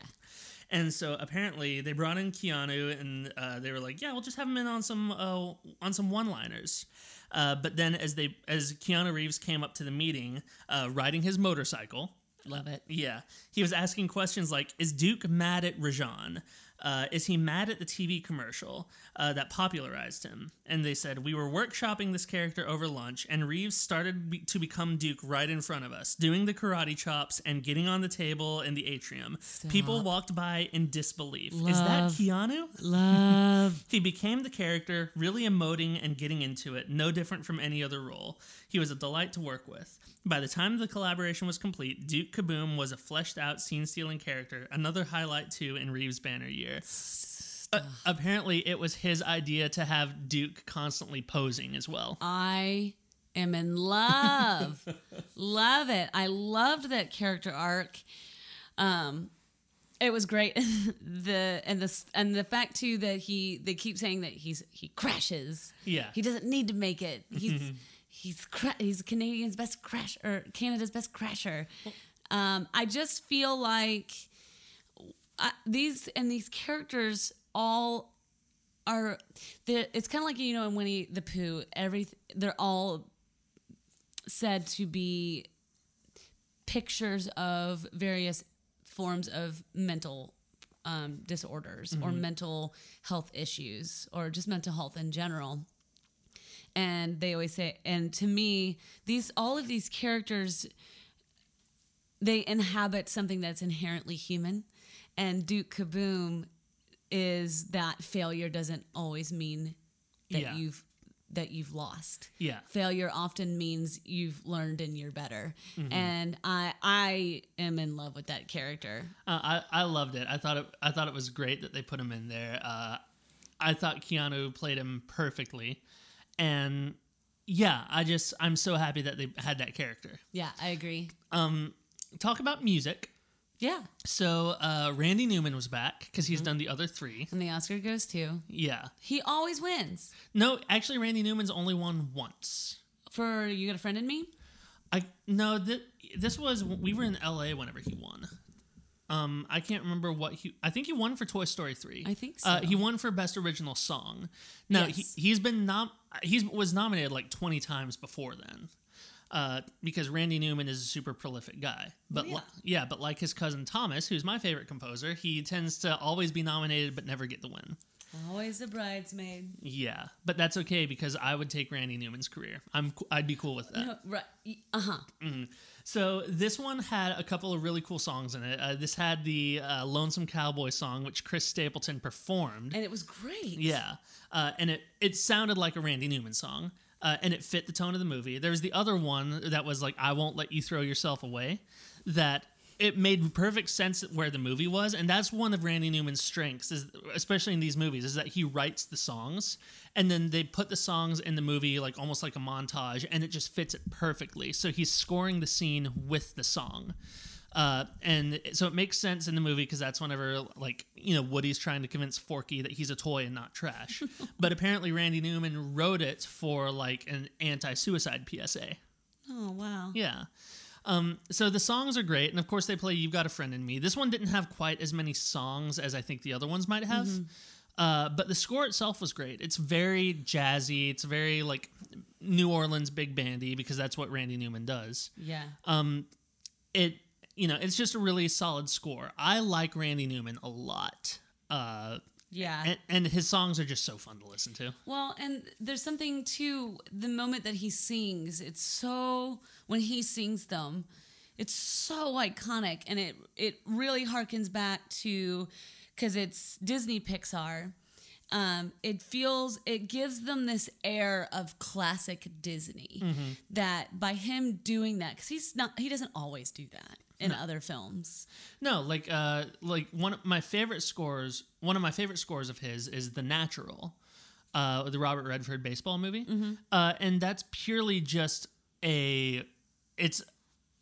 And so apparently they brought in Keanu, and uh, they were like, yeah, we'll just have him in on some uh, on some one-liners. Uh, but then as they as Keanu Reeves came up to the meeting, uh, riding his motorcycle. Love it. Yeah. He was asking questions like, is Duke mad at Rajan? Uh, is he mad at the T V commercial uh, that popularized him? And they said, we were workshopping this character over lunch, and Reeves started be- to become Duke right in front of us, doing the karate chops and getting on the table in the atrium. Stop. People walked by in disbelief. Love. Is that Keanu? Love. He became the character, really emoting and getting into it, no different from any other role. He was a delight to work with. By the time the collaboration was complete, Duke Kaboom was a fleshed-out, scene-stealing character, another highlight, too, in Reeves' banner year. Uh, apparently, it was his idea to have Duke constantly posing as well. I am in love. Love it. I loved that character arc. Um, it was great. the and the and the fact too that he they keep saying that he's he crashes. Yeah, he doesn't need to make it. He's he's cra- he's Canadian's best crash or Canada's best crasher. Um, I just feel like. I, these and these characters all are. It's kind of like, you know, in Winnie the Pooh, every they're all said to be pictures of various forms of mental um, disorders mm-hmm. or mental health issues or just mental health in general. And they always say, and to me, these all of these characters, they inhabit something that's inherently human. And Duke Kaboom is that failure doesn't always mean that yeah. you've that you've lost. Yeah, failure often means you've learned and you're better. Mm-hmm. And I I am in love with that character. Uh, I I loved it. I thought it I thought it was great that they put him in there. Uh, I thought Keanu played him perfectly, and yeah, I just I'm so happy that they had that character. Yeah, I agree. Um, talk about music. Yeah. So uh, Randy Newman was back because he's mm-hmm. done the other three. And the Oscar goes to. Yeah. He always wins. No, actually, Randy Newman's only won once. For You Got a Friend in Me? I No, th- this was, we were in L A whenever he won. Um, I can't remember what he, I think he won for Toy Story three. I think so. Uh, he won for Best Original Song. Now, yes. he, he's been, nom- he was nominated like twenty times before then. Uh, because Randy Newman is a super prolific guy. But yeah. Li- yeah, but like his cousin Thomas, who's my favorite composer, he tends to always be nominated but never get the win. Always a bridesmaid. Yeah, but that's okay because I would take Randy Newman's career. I'm, I'd be cool with that. No, right. Uh-huh. Mm-hmm. So this one had a couple of really cool songs in it. Uh, this had the uh, Lonesome Cowboy song, which Chris Stapleton performed. And it was great. Yeah, uh, and it, it sounded like a Randy Newman song. Uh, and it fit the tone of the movie. There was the other one that was like, I Won't Let You Throw Yourself Away, that it made perfect sense where the movie was. And that's one of Randy Newman's strengths, is, especially in these movies, is that he writes the songs and then they put the songs in the movie like almost like a montage, and it just fits it perfectly. So he's scoring the scene with the song. Uh, and so it makes sense in the movie because that's whenever, like, you know, Woody's trying to convince Forky that he's a toy and not trash. But apparently Randy Newman wrote it for, like, an anti-suicide P S A. Oh, wow. Yeah. Um, so the songs are great. And, of course, they play You've Got a Friend in Me. This one didn't have quite as many songs as I think the other ones might have. Mm-hmm. Uh, but the score itself was great. It's very jazzy. It's very, like, New Orleans big bandy because that's what Randy Newman does. Yeah. Um, it... You know, it's just a really solid score. I like Randy Newman a lot. Uh, yeah. And, and his songs are just so fun to listen to. Well, and there's something, too, the moment that he sings, it's so, when he sings them, it's so iconic. And it, it really harkens back to, because it's Disney Pixar, um, it feels, it gives them this air of classic Disney. Mm-hmm. That by him doing that, because he's not, he doesn't always do that. In no. other films. No, like uh, like one of my favorite scores, one of my favorite scores of his is The Natural, uh, the Robert Redford baseball movie. Mm-hmm. Uh, and that's purely just a, it's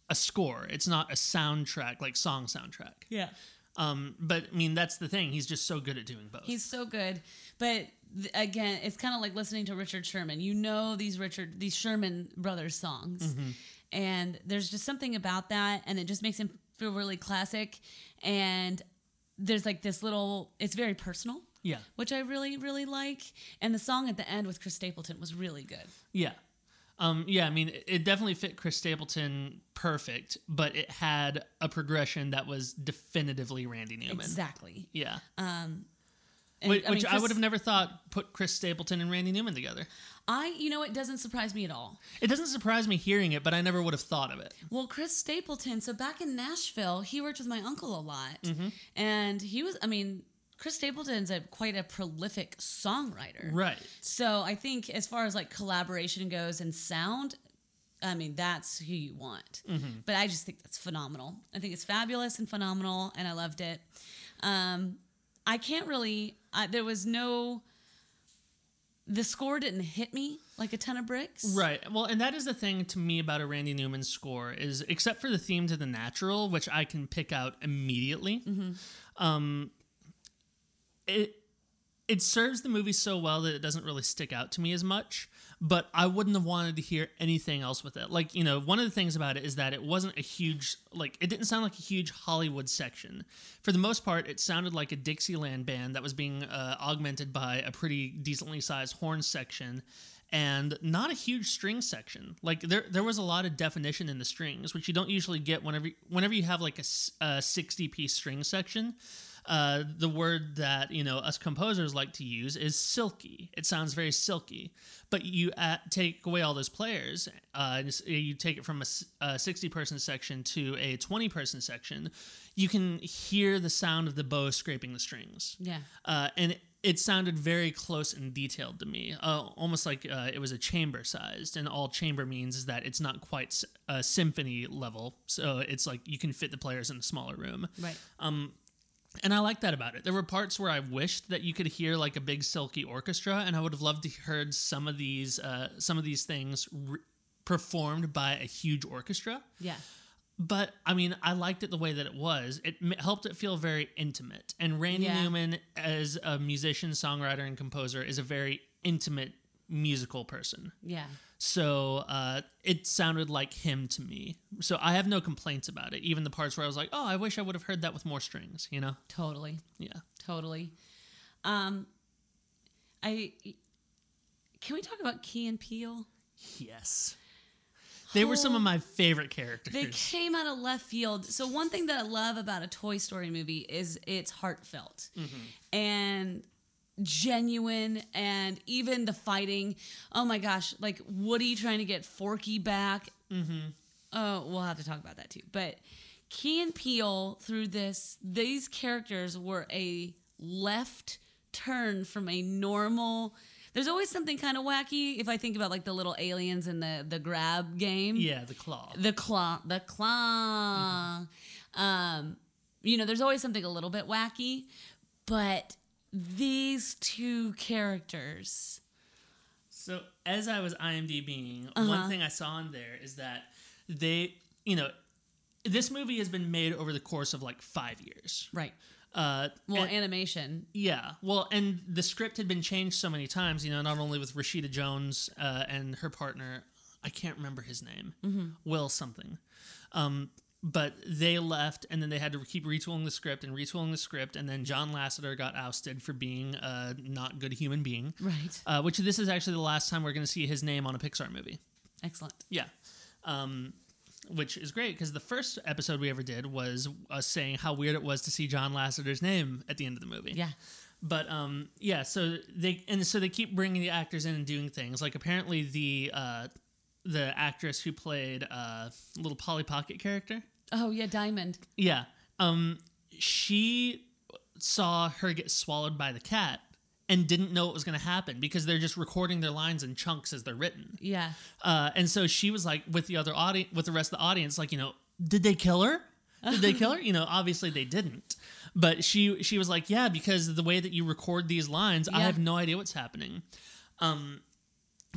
a score. It's not a soundtrack, like song soundtrack. Yeah. Um, but I mean, that's the thing. He's just so good at doing both. He's so good. But th- again, it's kind of like listening to Richard Sherman. You know, these Richard, these Sherman brothers songs, mm-hmm. and there's just something about that. And it just makes him feel really classic. And there's like this little, it's very personal. Yeah. Which I really, really like. And the song at the end with Chris Stapleton was really good. Yeah. Um, yeah, I mean, it definitely fit Chris Stapleton perfect, but it had a progression that was definitively Randy Newman. Exactly. Yeah. Um, and, which I, mean, Chris, I would have never thought put Chris Stapleton and Randy Newman together. I, you know, it doesn't surprise me at all. It doesn't surprise me hearing it, but I never would have thought of it. Well, Chris Stapleton, so back in Nashville, he worked with my uncle a lot, mm-hmm. and he was, I mean... Chris Stapleton's a quite a prolific songwriter. Right. So I think as far as like collaboration goes and sound, I mean, that's who you want. Mm-hmm. But I just think that's phenomenal. I think it's fabulous and phenomenal, and I loved it. Um, I can't really, I, there was no, the score didn't hit me like a ton of bricks. Right. Well, and that is the thing to me about a Randy Newman score is, except for the theme to The Natural, which I can pick out immediately, mm-hmm. um, It it serves the movie so well that it doesn't really stick out to me as much, but I wouldn't have wanted to hear anything else with it. Like, you know, one of the things about it is that it wasn't a huge, like, it didn't sound like a huge Hollywood section. For the most part, it sounded like a Dixieland band that was being uh, augmented by a pretty decently sized horn section and not a huge string section. Like, there there was a lot of definition in the strings, which you don't usually get whenever, whenever you have, like, a sixty-piece string section. Uh, the word that, you know, us composers like to use is silky. It sounds very silky, but you at, take away all those players. Uh, you take it from a, a sixty-person section to a twenty-person section. You can hear the sound of the bow scraping the strings. Yeah, uh, and it, it sounded very close and detailed to me, uh, almost like uh, it was a chamber sized. And all chamber means is that it's not quite a symphony level, so it's like you can fit the players in a smaller room. Right. Um. And I like that about it. There were parts where I wished that you could hear like a big silky orchestra, and I would have loved to heard some of these uh, some of these things re- performed by a huge orchestra. Yeah. But I mean, I liked it the way that it was. It m- helped it feel very intimate. And Randy yeah. Newman, as a musician, songwriter, and composer, is a very intimate musical person. Yeah. So uh, it sounded like him to me. So I have no complaints about it. Even the parts where I was like, oh, I wish I would have heard that with more strings, you know? Totally. Yeah. Totally. Um, I Can we talk about Key and Peele? Yes. They oh, were some of my favorite characters. They came out of left field. So one thing that I love about a Toy Story movie is it's heartfelt. Mm-hmm. And... genuine, and even the fighting. Oh my gosh, like Woody trying to get Forky back. Mm-hmm. Oh, we'll have to talk about that too. But Key and Peele, through this, these characters were a left turn from a normal. There's always something kind of wacky. If I think about like the little aliens and the the grab game. Yeah, the claw. The claw. The claw. Mm-hmm. Um, you know, there's always something a little bit wacky, but these two characters. So as I was IMDbing, uh-huh. one thing I saw in there is that they, you know, this movie has been made over the course of like five years. Right. Uh, well, and, animation. Yeah. Well, and the script had been changed so many times, you know, not only with Rashida Jones uh, and her partner, I can't remember his name, mm-hmm. Will something. Um But they left, and then they had to keep retooling the script and retooling the script, and then John Lasseter got ousted for being a not good human being. Right. Uh, which this is actually the last time we're going to see his name on a Pixar movie. Excellent. Yeah. Um, which is great, because the first episode we ever did was us saying how weird it was to see John Lasseter's name at the end of the movie. Yeah. But, um, yeah, so they and so they keep bringing the actors in and doing things. Like, apparently the... Uh, The actress who played a uh, little Polly Pocket character. Oh, yeah, Diamond. Yeah. Um, she saw her get swallowed by the cat and didn't know what was going to happen because they're just recording their lines in chunks as they're written. Yeah. Uh, and so she was like, with the other audi- with the rest of the audience, like, you know, did they kill her? Did they kill her? You know, obviously they didn't. But she, she was like, yeah, because the way that you record these lines, yeah. I have no idea what's happening. Um,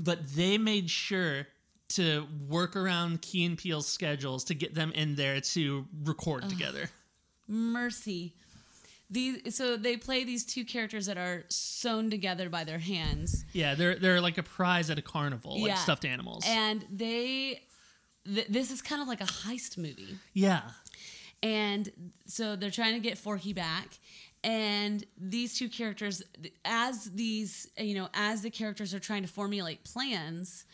but they made sure to work around Key and Peele's schedules to get them in there to record uh, together. mercy. These, so they play these two characters that are sewn together by their hands. Yeah, they're they're like a prize at a carnival, yeah. like stuffed animals. And they, th- this is kind of like a heist movie. Yeah. And so they're trying to get Forky back. And these two characters, as these, you know, as the characters are trying to formulate plans,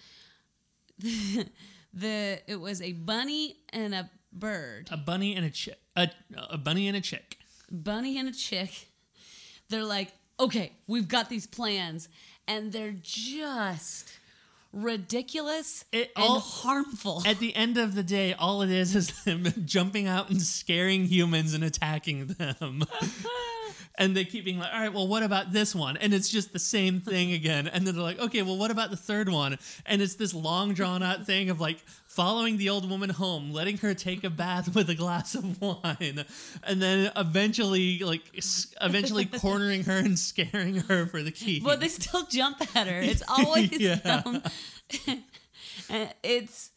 the it was a bunny and a bird. A bunny and a chick. A, a bunny and a chick. Bunny and a chick, they're like, okay, we've got these plans, and they're just ridiculous it, and all, harmful. At the end of the day, all it is is them jumping out and scaring humans and attacking them. And they keep being like, all right, well, what about this one? And it's just the same thing again. And then they're like, okay, well, what about the third one? And it's this long, drawn-out thing of, like, following the old woman home, letting her take a bath with a glass of wine, and then eventually, like, eventually cornering her and scaring her for the key. But they still jump at her. It's always yeah. um, it's,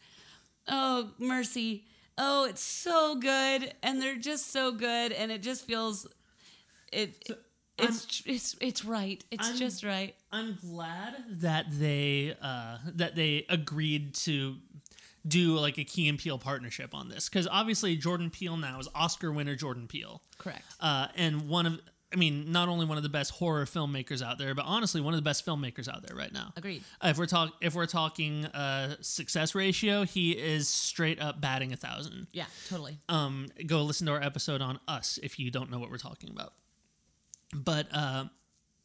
oh, mercy. Oh, it's so good. And they're just so good. And it just feels... It, so it's, it's it's right. It's I'm, just right. I'm glad that they uh, that they agreed to do like a Key and Peele partnership on this, because obviously Jordan Peele now is Oscar winner Jordan Peele, correct? Uh, and one of I mean not only one of the best horror filmmakers out there, but honestly one of the best filmmakers out there right now. Agreed. Uh, if we're talk if we're talking uh, success ratio, he is straight up batting a thousand. Yeah, totally. Um, go listen to our episode on Us if you don't know what we're talking about. But uh,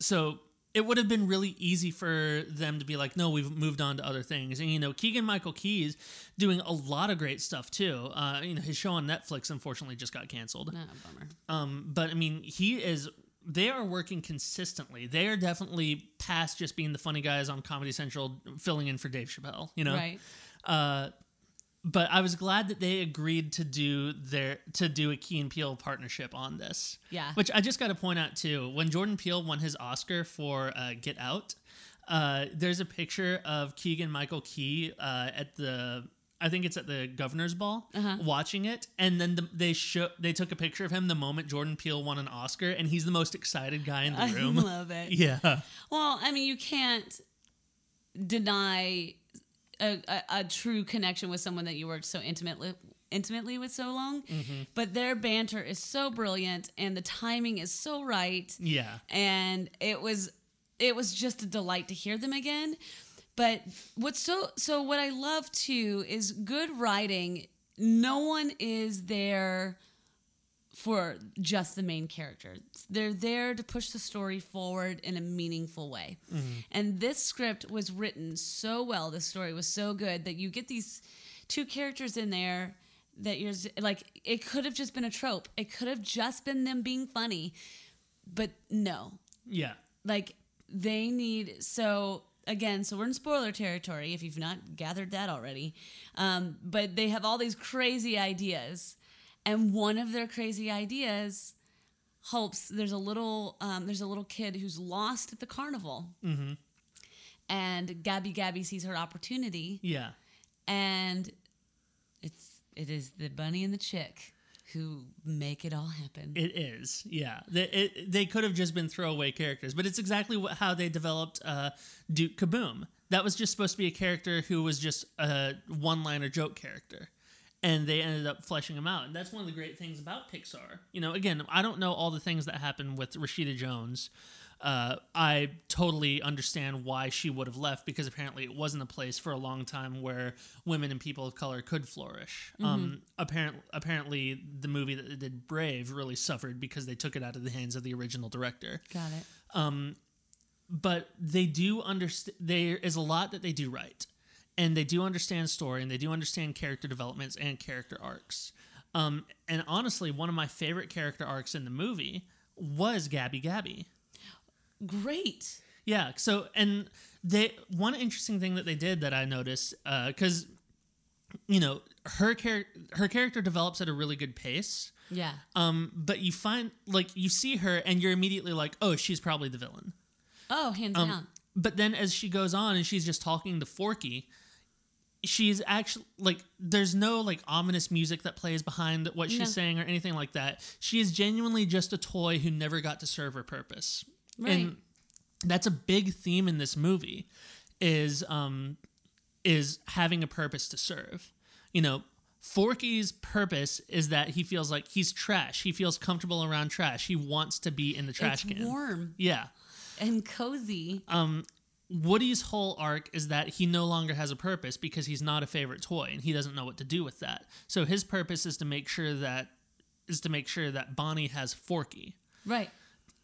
so it would have been really easy for them to be like, no, we've moved on to other things. And, you know, Keegan-Michael Key is doing a lot of great stuff, too. Uh, you know, his show on Netflix, unfortunately, just got canceled. Nah, bummer. Um, but, I mean, he is... They are working consistently. They are definitely past just being the funny guys on Comedy Central filling in for Dave Chappelle, you know? Right. Uh, but I was glad that they agreed to do their to do a Key and Peele partnership on this. Yeah. Which I just got to point out too. When Jordan Peele won his Oscar for uh, Get Out, uh, there's a picture of Keegan-Michael Key uh, at the I think it's at the Governor's Ball uh-huh. watching it, and then the, they show they took a picture of him the moment Jordan Peele won an Oscar, and he's the most excited guy in the I room. I love it. Yeah. Well, I mean, you can't deny. A, a, a true connection with someone that you worked so intimately intimately with so long, mm-hmm. but their banter is so brilliant and the timing is so right. Yeah, and it was it was just a delight to hear them again. But what's so so what I love too is good writing. No one is there for just the main character. They're there to push the story forward in a meaningful way. Mm-hmm. And this script was written so well, the story was so good, that you get these two characters in there that you're like, it could have just been a trope. It could have just been them being funny, but no. Yeah. Like they need, so again, so we're in spoiler territory if you've not gathered that already. Um, but they have all these crazy ideas. And one of their crazy ideas helps. There's a little, um, there's a little kid who's lost at the carnival, mm-hmm. and Gabby Gabby sees her opportunity. Yeah, and it's it is the bunny and the chick who make it all happen. It is, yeah. They, it, they could have just been throwaway characters, but it's exactly how they developed uh, Duke Kaboom. That was just supposed to be a character who was just a one-liner joke character. And they ended up fleshing them out. And that's one of the great things about Pixar. You know, again, I don't know all the things that happened with Rashida Jones. Uh, I totally understand why she would have left, because apparently it wasn't a place for a long time where women and people of color could flourish. Mm-hmm. Um, apparently, apparently, the movie that they did, Brave, really suffered because they took it out of the hands of the original director. Got it. Um, but they do understand. There is a lot that they do right. And they do understand story, and they do understand character developments and character arcs. Um, and honestly, one of my favorite character arcs in the movie was Gabby Gabby. Great. Yeah. So, and they one interesting thing that they did that I noticed, because uh, you know her char- her character develops at a really good pace. Yeah. Um, but you find like you see her, and you're immediately like, oh, she's probably the villain. Oh, hands um, down. But then as she goes on, and she's just talking to Forky. she's actually, like, there's no, like, ominous music that plays behind what she's no. saying or anything like that. She is genuinely just a toy who never got to serve her purpose. Right. And that's a big theme in this movie, is um, is having a purpose to serve. You know, Forky's purpose is that he feels like he's trash. He feels comfortable around trash. He wants to be in the trash it's can. It's warm. Yeah. And cozy. Um, Woody's whole arc is that he no longer has a purpose because he's not a favorite toy and he doesn't know what to do with that. So his purpose is to make sure that is to make sure that Bonnie has Forky. Right.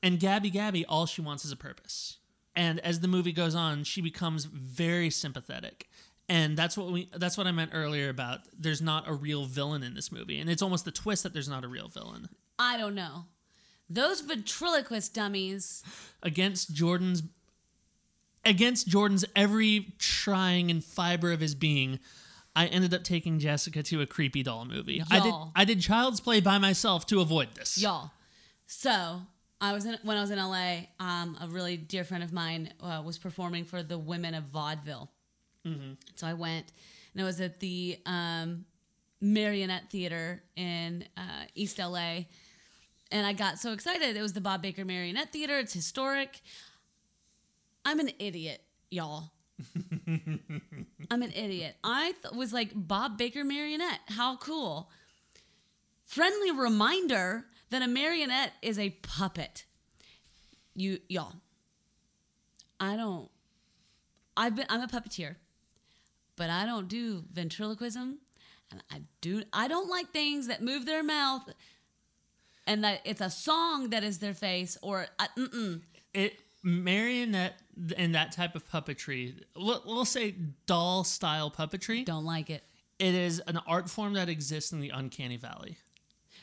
And Gabby Gabby, all she wants is a purpose. And as the movie goes on, she becomes very sympathetic. And that's what we that's what I meant earlier about there's not a real villain in this movie. And it's almost the twist that there's not a real villain. I don't know. Those ventriloquist dummies against Jordan's Against Jordan's every trying and fiber of his being, I ended up taking Jessica to a creepy doll movie. Y'all. I did I did Child's Play by myself to avoid this. Y'all. So, I was in, when I was in L A, um, a really dear friend of mine uh, was performing for the Women of Vaudeville. Mm-hmm. So I went, and I was at the um, Marionette Theater in uh, East L A, and I got so excited. It was the Bob Baker Marionette Theater. It's historic. I'm an idiot, y'all. I'm an idiot. I th- was like, Bob Baker marionette. How cool. Friendly reminder that a marionette is a puppet. You, y'all. I don't. I've been. I'm a puppeteer, but I don't do ventriloquism, and I do. I don't like things that move their mouth, and that it's a song that is their face or. Uh, mm-mm. It. Marionette and that type of puppetry, we'll say doll style puppetry. Don't like it. It is an art form that exists in the uncanny valley.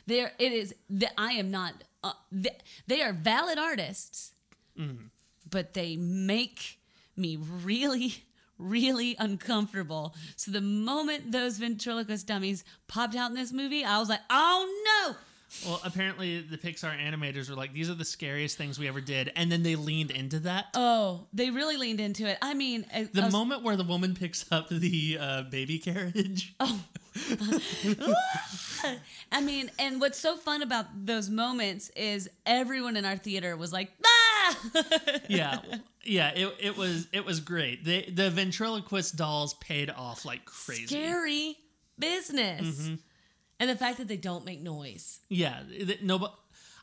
There, it is. The, I am not. Uh, the, they are valid artists, mm-hmm. but they make me really, really uncomfortable. So the moment those ventriloquist dummies popped out in this movie, I was like, oh no. Well, apparently the Pixar animators were like, these are the scariest things we ever did. And then they leaned into that. Oh, they really leaned into it. I mean... I, the I was... moment where the woman picks up the uh, baby carriage. Oh. I mean, and what's so fun about those moments is everyone in our theater was like, ah! yeah, yeah, it it was it was great. They, the ventriloquist dolls paid off like crazy. Scary business. Mm-hmm. And the fact that they don't make noise. Yeah. No, but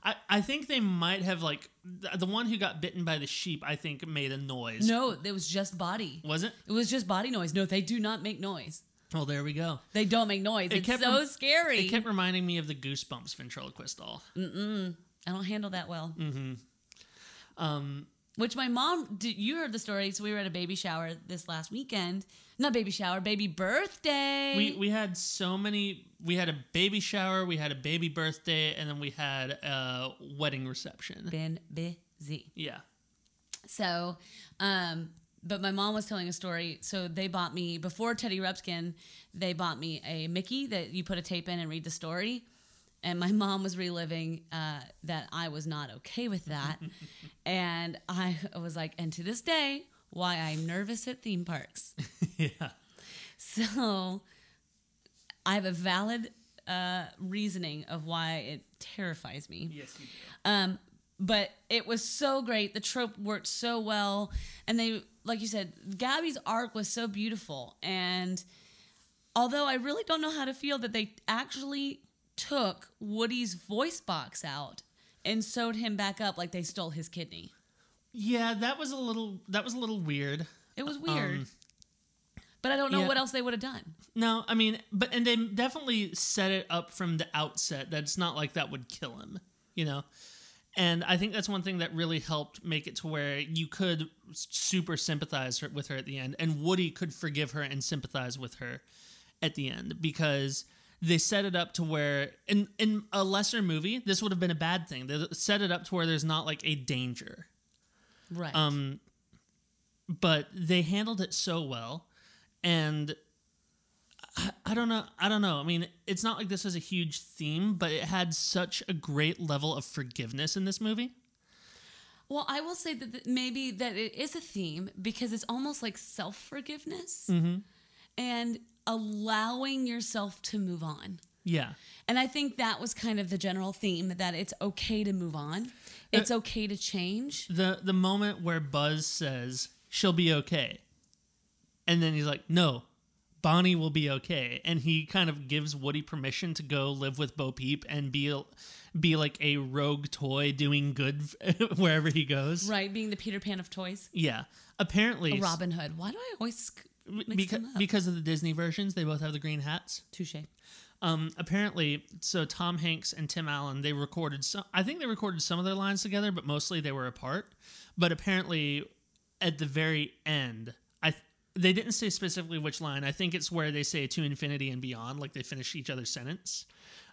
I, I think they might have, like, the one who got bitten by the sheep, I think, made a noise. No, it was just body. Was it? It was just body noise. No, they do not make noise. Well, there we go. They don't make noise. It it's kept so rem- scary. It kept reminding me of the Goosebumps ventriloquist doll. Mm-mm. I don't handle that well. Mm-hmm. Um, Which my mom, did, you heard the story, so we were at a baby shower this last weekend. Not baby shower, baby birthday. We we had so many, we had a baby shower, we had a baby birthday, and then we had a wedding reception. Been busy. Yeah. So, um, but my mom was telling a story, so they bought me, before Teddy Rupskin, they bought me a Mickey that you put a tape in and read the story. And my mom was reliving uh, that I was not okay with that. And I was like, and to this day, why I'm nervous at theme parks. Yeah. So I have a valid uh, reasoning of why it terrifies me. Yes, you do. Um, but it was so great. The trope worked so well. And they, like you said, Gabby's arc was so beautiful. And although I really don't know how to feel that they actually... took Woody's voice box out and sewed him back up like they stole his kidney. Yeah, that was a little that was a little weird. It was weird. Um, but I don't know yeah. what else they would have done. No, I mean, but and they definitely set it up from the outset that it's not like that would kill him, you know. And I think that's one thing that really helped make it to where you could super sympathize with her at the end, and Woody could forgive her and sympathize with her at the end, because they set it up to where, in, in a lesser movie, this would have been a bad thing. They set it up to where there's not, like, a danger. Right. Um, but they handled it so well. And I, I don't know. I don't know. I mean, it's not like this was a huge theme, but it had such a great level of forgiveness in this movie. Well, I will say that maybe that it is a theme because it's almost like self-forgiveness. Mm-hmm. and allowing yourself to move on. Yeah. And I think that was kind of the general theme, that it's okay to move on. It's uh, okay to change. The the moment where Buzz says, she'll be okay. And then he's like, no, Bonnie will be okay. And he kind of gives Woody permission to go live with Bo Peep and be be like a rogue toy doing good wherever he goes. Right, being the Peter Pan of toys. Yeah. Apparently. A Robin Hood. Why do I always mix beca- them up? Because of the Disney versions, they both have the green hats. Touche. Um, apparently, so Tom Hanks and Tim Allen, they recorded some, I think they recorded some of their lines together, but mostly they were apart. But apparently, at the very end, I th- they didn't say specifically which line. I think it's where they say to infinity and beyond, like they finish each other's sentence.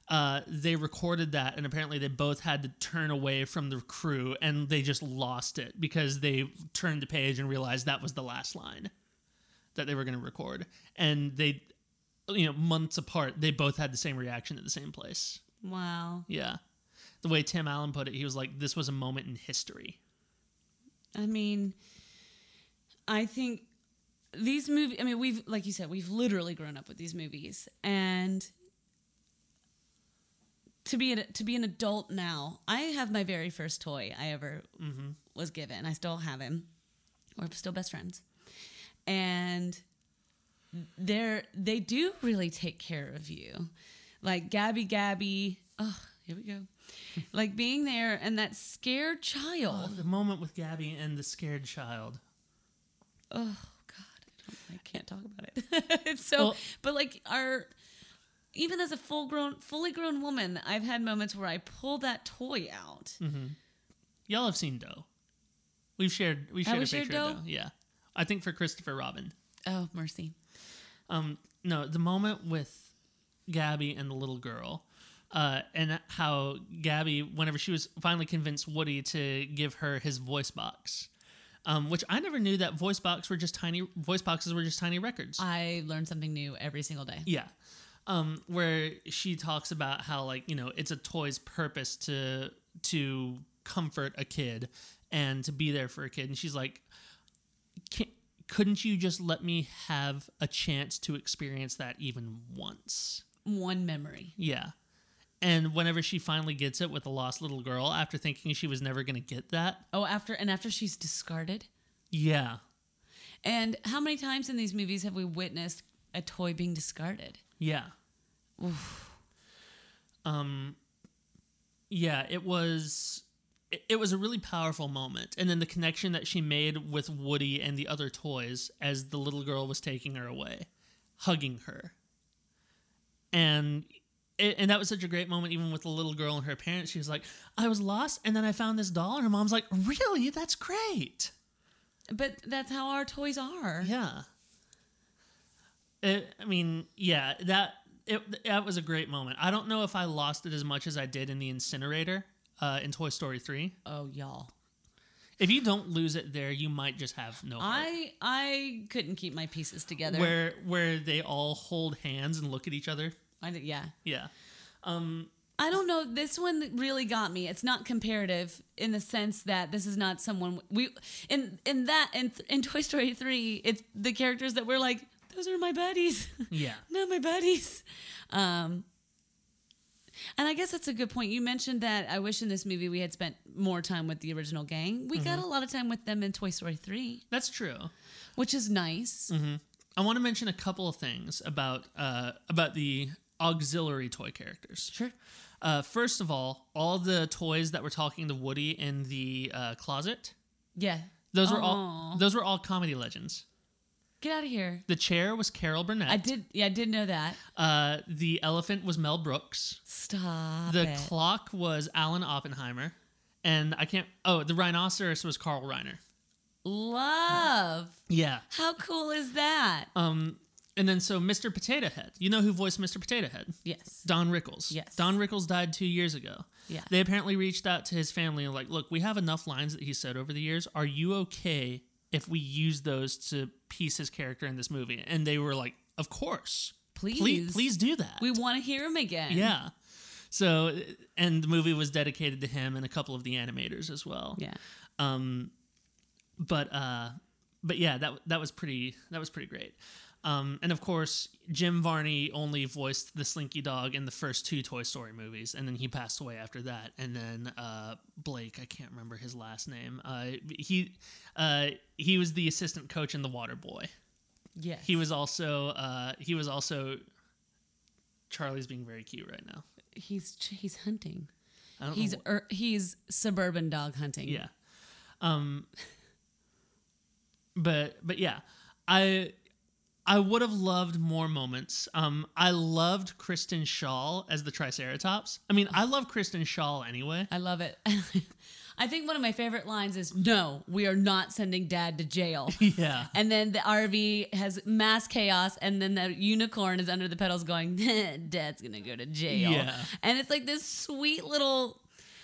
Uh, they recorded that, and apparently they both had to turn away from the crew, and they just lost it because they turned the page and realized that was the last line that they were going to record. And they... you know, months apart, they both had the same reaction at the same place. Wow. Yeah. The way Tim Allen put it, he was like, this was a moment in history. I mean, I think these movies, I mean, we've, like you said, we've literally grown up with these movies. And to be, a, to be an adult now, I have my very first toy I ever mm-hmm. was given. I still have him. We're still best friends. And... They're, they do really take care of you. Like Gabby Gabby. Oh, here we go. Like being there and that scared child. Oh, the moment with Gabby and the scared child. Oh, God. I, don't, I can't talk about it. It's so, well, but like our, even as a full grown, fully grown woman, I've had moments where I pull that toy out. Mm-hmm. Y'all have seen Doe. We've shared, we shared a picture of Doe. Yeah. I think for Christopher Robin. Oh, mercy. Um, no, the moment with Gabby and the little girl, uh, and how Gabby, whenever she was finally convinced Woody to give her his voice box, um, which I never knew that voice box were just tiny voice boxes were just tiny records. I learn something new every single day. Yeah. Um, where she talks about how, like, you know, it's a toy's purpose to, to comfort a kid and to be there for a kid. And she's like, can't, couldn't you just let me have a chance to experience that even once? One memory. Yeah. And whenever she finally gets it with the lost little girl, after thinking she was never going to get that. Oh, after and after she's discarded? Yeah. And how many times in these movies have we witnessed a toy being discarded? Yeah. Oof. Um, yeah, it was... It was a really powerful moment. And then the connection that she made with Woody and the other toys as the little girl was taking her away, hugging her. And it, and that was such a great moment, even with the little girl and her parents. She was like, I was lost, and then I found this doll. And her mom's like, really? That's great. But that's how our toys are. Yeah. It, I mean, yeah, that it that was a great moment. I don't know if I lost it as much as I did in the incinerator. Uh, in Toy Story three. Oh, y'all. If you don't lose it there, you might just have no heart. I, I couldn't keep my pieces together. Where where they all hold hands and look at each other. I, yeah. Yeah. Um, I don't know. This one really got me. It's not comparative in the sense that this is not someone... we In, in that, in, in Toy Story three, it's the characters that we're like, those are my buddies. Yeah. Not my buddies. Um And I guess that's a good point. You mentioned that I wish in this movie we had spent more time with the original gang. We mm-hmm. got a lot of time with them in Toy Story three. That's true. Which is nice. Mm-hmm. I want to mention a couple of things about uh, about the auxiliary toy characters. Sure. Uh, first of all, all the toys that were talking to Woody in the uh, closet. Yeah. Those Aww. were all those were all comedy legends. Get out of here. The chair was Carol Burnett. I did. Yeah, I did know that. Uh, the elephant was Mel Brooks. Stop The it. clock was Alan Oppenheimer. And I can't... Oh, the rhinoceros was Carl Reiner. Love. Yeah. How cool is that? Um, And then so Mister Potato Head. You know who voiced Mister Potato Head? Yes. Don Rickles. Yes. Don Rickles died two years ago. Yeah. They apparently reached out to his family and like, look, we have enough lines that he said over the years. Are you okay if we use those to piece his character in this movie? And they were like, of course. Please. Please, please do that. We want to hear him again. Yeah. So, and the movie was dedicated to him and a couple of the animators as well. Yeah. Um, but, uh, but yeah, that, that was pretty, that was pretty great. Um, and of course, Jim Varney only voiced the Slinky Dog in the first two Toy Story movies, and then he passed away after that. And then uh, Blake, I can't remember his last name. Uh, he uh, he was the assistant coach in The Water Boy. Yeah, he was also uh, he was also. Charlie's being very cute right now. He's he's hunting. I don't he's know wh- er, he's suburban dog hunting. Yeah. Um. But but yeah, I. I would have loved more moments. Um, I loved Kristen Schaal as the Triceratops. I mean, I love Kristen Schaal anyway. I love it. I think one of my favorite lines is, "No, we are not sending Dad to jail." Yeah. And then the R V has mass chaos, and then the unicorn is under the pedals going, "Dad's gonna go to jail." Yeah. And it's like this sweet little.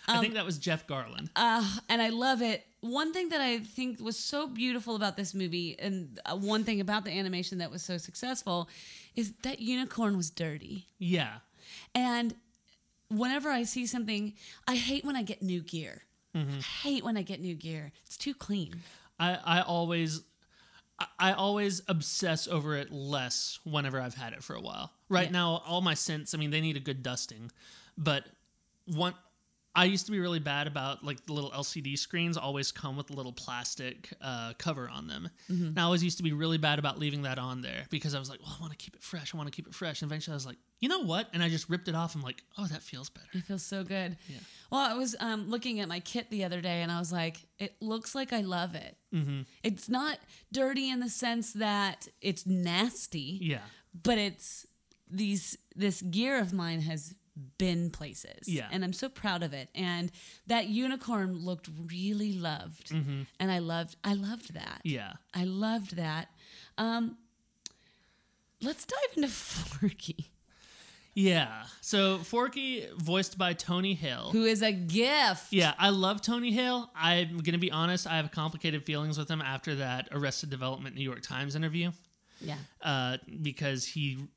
Um, I think that was Jeff Garland. Uh, and I love it. One thing that I think was so beautiful about this movie, and one thing about the animation that was so successful, is that unicorn was dirty. Yeah. And whenever I see something, I hate when I get new gear. Mm-hmm. I hate when I get new gear. It's too clean. I, I always I always obsess over it less whenever I've had it for a while. Right yeah. now, all my scents, I mean, they need a good dusting. But one... I used to be really bad about, like, the little L C D screens always come with a little plastic uh, cover on them. Mm-hmm. And I always used to be really bad about leaving that on there because I was like, well, I want to keep it fresh. I want to keep it fresh. And eventually I was like, you know what? And I just ripped it off. I'm like, oh, that feels better. It feels so good. Yeah. Well, I was um, looking at my kit the other day and I was like, it looks like I love it. Mm-hmm. It's not dirty in the sense that it's nasty. Yeah. But it's these this gear of mine has... been places. Yeah. And I'm so proud of it. And that unicorn looked really loved. Mm-hmm. And I loved I loved that. Yeah. I loved that. Um let's dive into Forky. Yeah. So Forky, voiced by Tony Hale. Who is a gift. Yeah, I love Tony Hale. I'm gonna be honest, I have complicated feelings with him after that Arrested Development New York Times interview. Yeah. Uh because he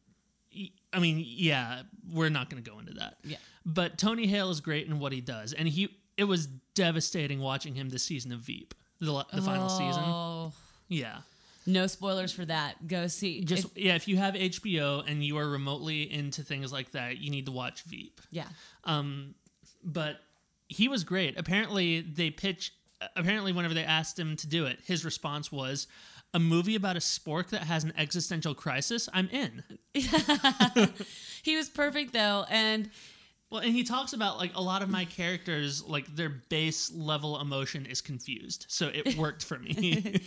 I mean, yeah, we're not going to go into that. Yeah. But Tony Hale is great in what he does. And he it was devastating watching him this season of Veep, the, the oh. final season. Oh. Yeah. No spoilers for that. Go see. Just if, Yeah, if you have H B O and you are remotely into things like that, you need to watch Veep. Yeah. Um, but he was great. Apparently, they pitch... Apparently, whenever they asked him to do it, his response was... A movie about a spork that has an existential crisis, I'm in. He was perfect, though. And well, and he talks about, like, a lot of my characters, like, their base level emotion is confused. So it worked for me.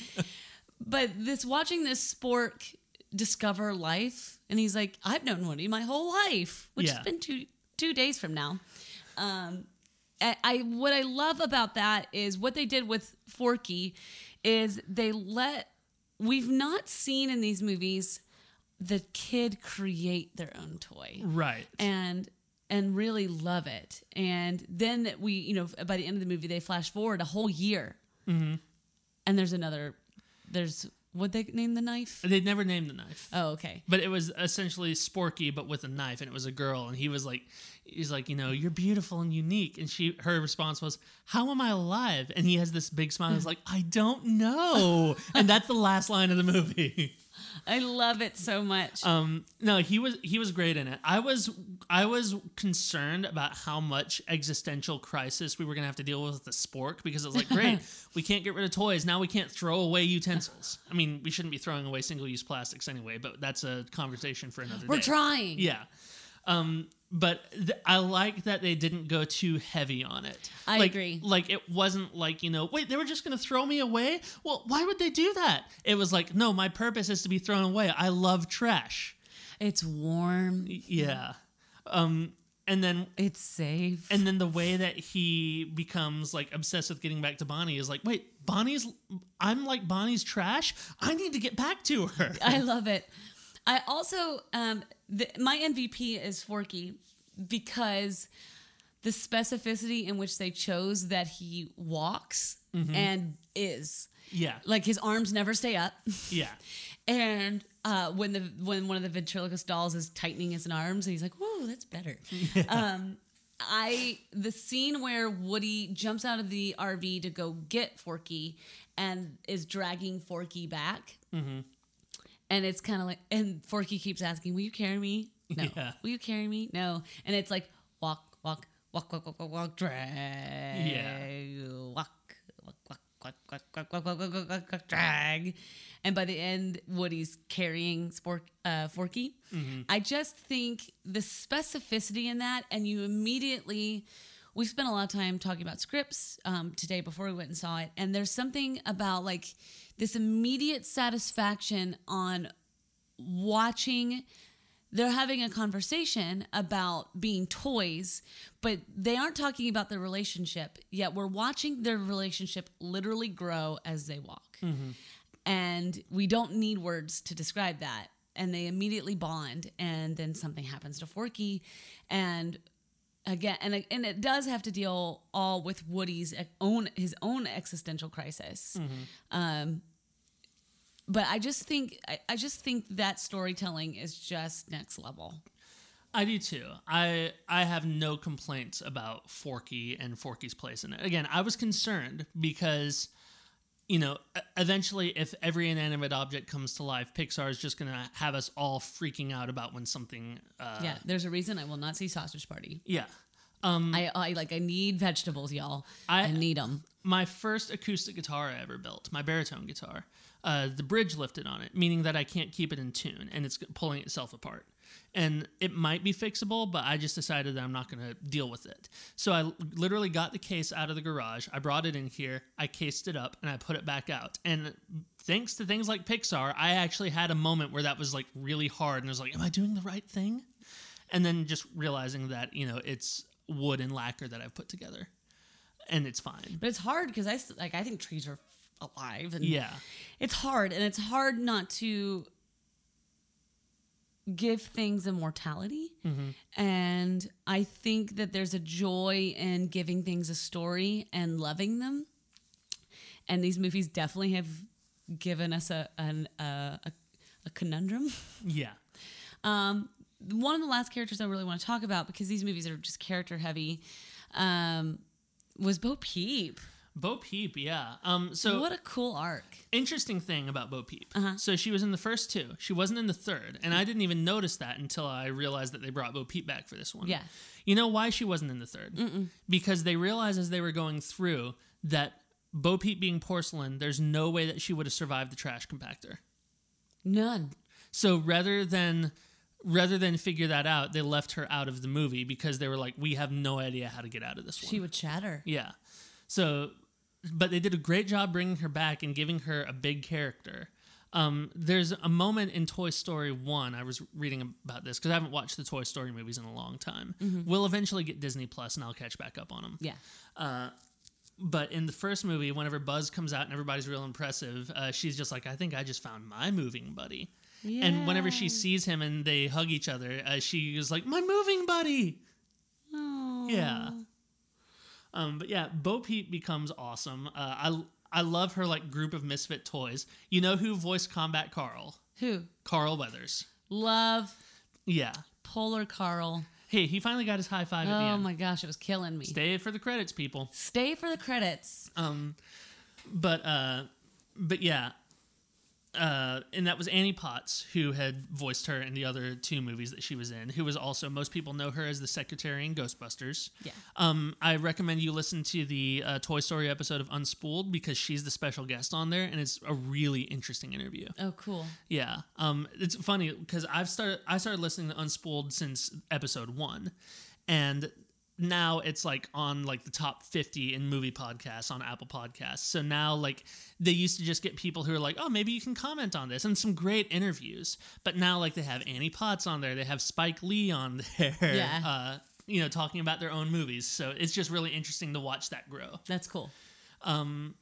But this watching this spork discover life, and he's like, I've known Woody my whole life, which yeah. has been two two days from now. Um, I, I what I love about that is what they did with Forky is they let... We've not seen in these movies the kid create their own toy. Right. And and really love it. And then we, you know, by the end of the movie, they flash forward a whole year. Mm-hmm. And there's another, there's, what'd they name the knife? They never named the knife. Oh, okay. But it was essentially Sporky, but with a knife. And it was a girl. And he was like, he's like, you know, you're beautiful and unique. And she, her response was, how am I alive? And he has this big smile. He's like, I don't know. And that's the last line of the movie. I love it so much. Um, no, he was, he was great in it. I was, I was concerned about how much existential crisis we were going to have to deal with the spork because it was like, great, we can't get rid of toys. Now we can't throw away utensils. I mean, we shouldn't be throwing away single use plastics anyway, but that's a conversation for another day. We're trying. Yeah. Um, But th- I like that they didn't go too heavy on it. I like, agree. Like, it wasn't like, you know, wait, they were just going to throw me away? Well, why would they do that? It was like, no, my purpose is to be thrown away. I love trash. It's warm. Yeah. Um, and then... It's safe. And then the way that he becomes, like, obsessed with getting back to Bonnie is like, wait, Bonnie's... I'm like Bonnie's trash? I need to get back to her. I love it. I also... um. The, my M V P is Forky because the specificity in which they chose that he walks mm-hmm. and is. Yeah. Like his arms never stay up. Yeah. And uh, when the when one of the ventriloquist dolls is tightening his arms and he's like, whoa, that's better. Yeah. Um, I the scene where Woody jumps out of the R V to go get Forky and is dragging Forky back. Mm-hmm. And it's kind of like, and Forky keeps asking, will you carry me? No. Yeah. Will you carry me? No. And it's like, walk, walk, walk, walk, walk, walk, walk, drag. Yeah. Walk, walk, walk, walk, walk, walk, walk, walk, walk, walk, walk, drag. And by the end, Woody's carrying spork, uh, Forky. Mm-hmm. I just think the specificity in that, and you immediately... We spent a lot of time talking about scripts um, today before we went and saw it. And there's something about like this immediate satisfaction on watching. They're having a conversation about being toys, but they aren't talking about their relationship. Yet we're watching their relationship literally grow as they walk. Mm-hmm. And we don't need words to describe that. And they immediately bond. And then something happens to Forky. And... Again, and and it does have to deal all with Woody's own his own existential crisis, mm-hmm. um, but I just think I, I just think that storytelling is just next level. I do too. I I have no complaints about Forky and Forky's place in it. Again, I was concerned because, you know, eventually if every inanimate object comes to life, Pixar is just going to have us all freaking out about when something... Uh, yeah, there's a reason I will not see Sausage Party. Yeah. Um, I, I like, I need vegetables, y'all. I, I need them. My first acoustic guitar I ever built, my baritone guitar, uh, the bridge lifted on it, meaning that I can't keep it in tune, and it's pulling itself apart. And it might be fixable, but I just decided that I'm not going to deal with it. So I literally got the case out of the garage. I brought it in here. I cased it up, and I put it back out. And thanks to things like Pixar, I actually had a moment where that was like really hard. And I was like, am I doing the right thing? And then just realizing that, you know, it's wood and lacquer that I've put together. And it's fine. But it's hard because I, like, I think trees are alive. And yeah. It's hard. And it's hard not to... give things immortality. Mm-hmm. And I think that there's a joy in giving things a story and loving them. And these movies definitely have given us a an, uh, a, a conundrum. Yeah. Um, one of the last characters I really want to talk about, because these movies are just character heavy, um, was Bo Peep. Bo Peep, yeah. Um, so what a cool arc. Interesting thing about Bo Peep. Uh-huh. So she was in the first two. She wasn't in the third, and I didn't even notice that until I realized that they brought Bo Peep back for this one. Yeah. You know why she wasn't in the third? Mm-mm. Because they realized as they were going through that Bo Peep being porcelain, there's no way that she would have survived the trash compactor. None. So rather than rather than figure that out, they left her out of the movie because they were like, we have no idea how to get out of this one. She would shatter. Yeah. So. But they did a great job bringing her back and giving her a big character. Um, there's a moment in Toy Story one, I was reading about this, because I haven't watched the Toy Story movies in a long time. Mm-hmm. We'll eventually get Disney Plus, and I'll catch back up on them. Yeah. Uh, but in the first movie, whenever Buzz comes out and everybody's real impressive, uh, she's just like, I think I just found my moving buddy. Yeah. And whenever she sees him and they hug each other, uh, she is like, my moving buddy! Aww. Yeah. Um, but yeah, Bo Peep becomes awesome. Uh, I I love her like group of misfit toys. You know who voiced Combat Carl? Who? Carl Weathers. Love. Yeah. Polar Carl. Hey, he finally got his high five. Oh at the end. My gosh, it was killing me. Stay for the credits, people. Stay for the credits. Um, but uh, but yeah, uh, and that was Annie Potts who had voiced her in the other two movies that she was in, who was also, most people know her as the secretary in Ghostbusters. Yeah. Um, I recommend you listen to the uh, Toy Story episode of Unspooled because she's the special guest on there, and it's a really interesting interview. Oh, cool. Yeah. Um, it's funny because I've started, I started listening to Unspooled since episode one, and now it's like on like the top fifty in movie podcasts on Apple Podcasts. So now like they used to just get people who are like, oh, maybe you can comment on this, and some great interviews. But now like they have Annie Potts on there. They have Spike Lee on there, yeah. uh, you know, talking about their own movies. So it's just really interesting to watch that grow. That's cool. Um,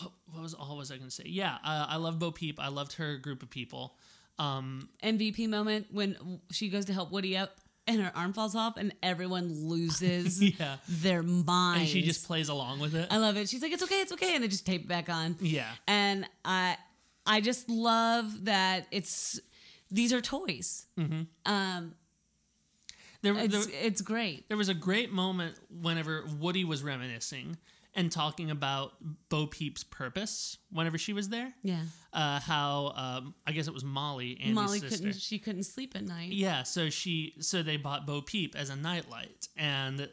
what, what was all was I going to say? Yeah. Uh, I love Bo Peep. I loved her group of people. Um, M V P moment when she goes to help Woody up. And her arm falls off, and everyone loses yeah. their minds. And she just plays along with it. I love it. She's like, it's okay, it's okay. And they just tape it back on. Yeah. And I I just love that it's, these are toys. Mm-hmm. Um, there, it's, there, it's great. There was a great moment whenever Woody was reminiscing, and talking about Bo Peep's purpose whenever she was there. Yeah. Uh, how, um, I guess it was Molly, Andy's Molly sister. Couldn't, she couldn't sleep at night. Yeah, so she, so they bought Bo Peep as a nightlight. And,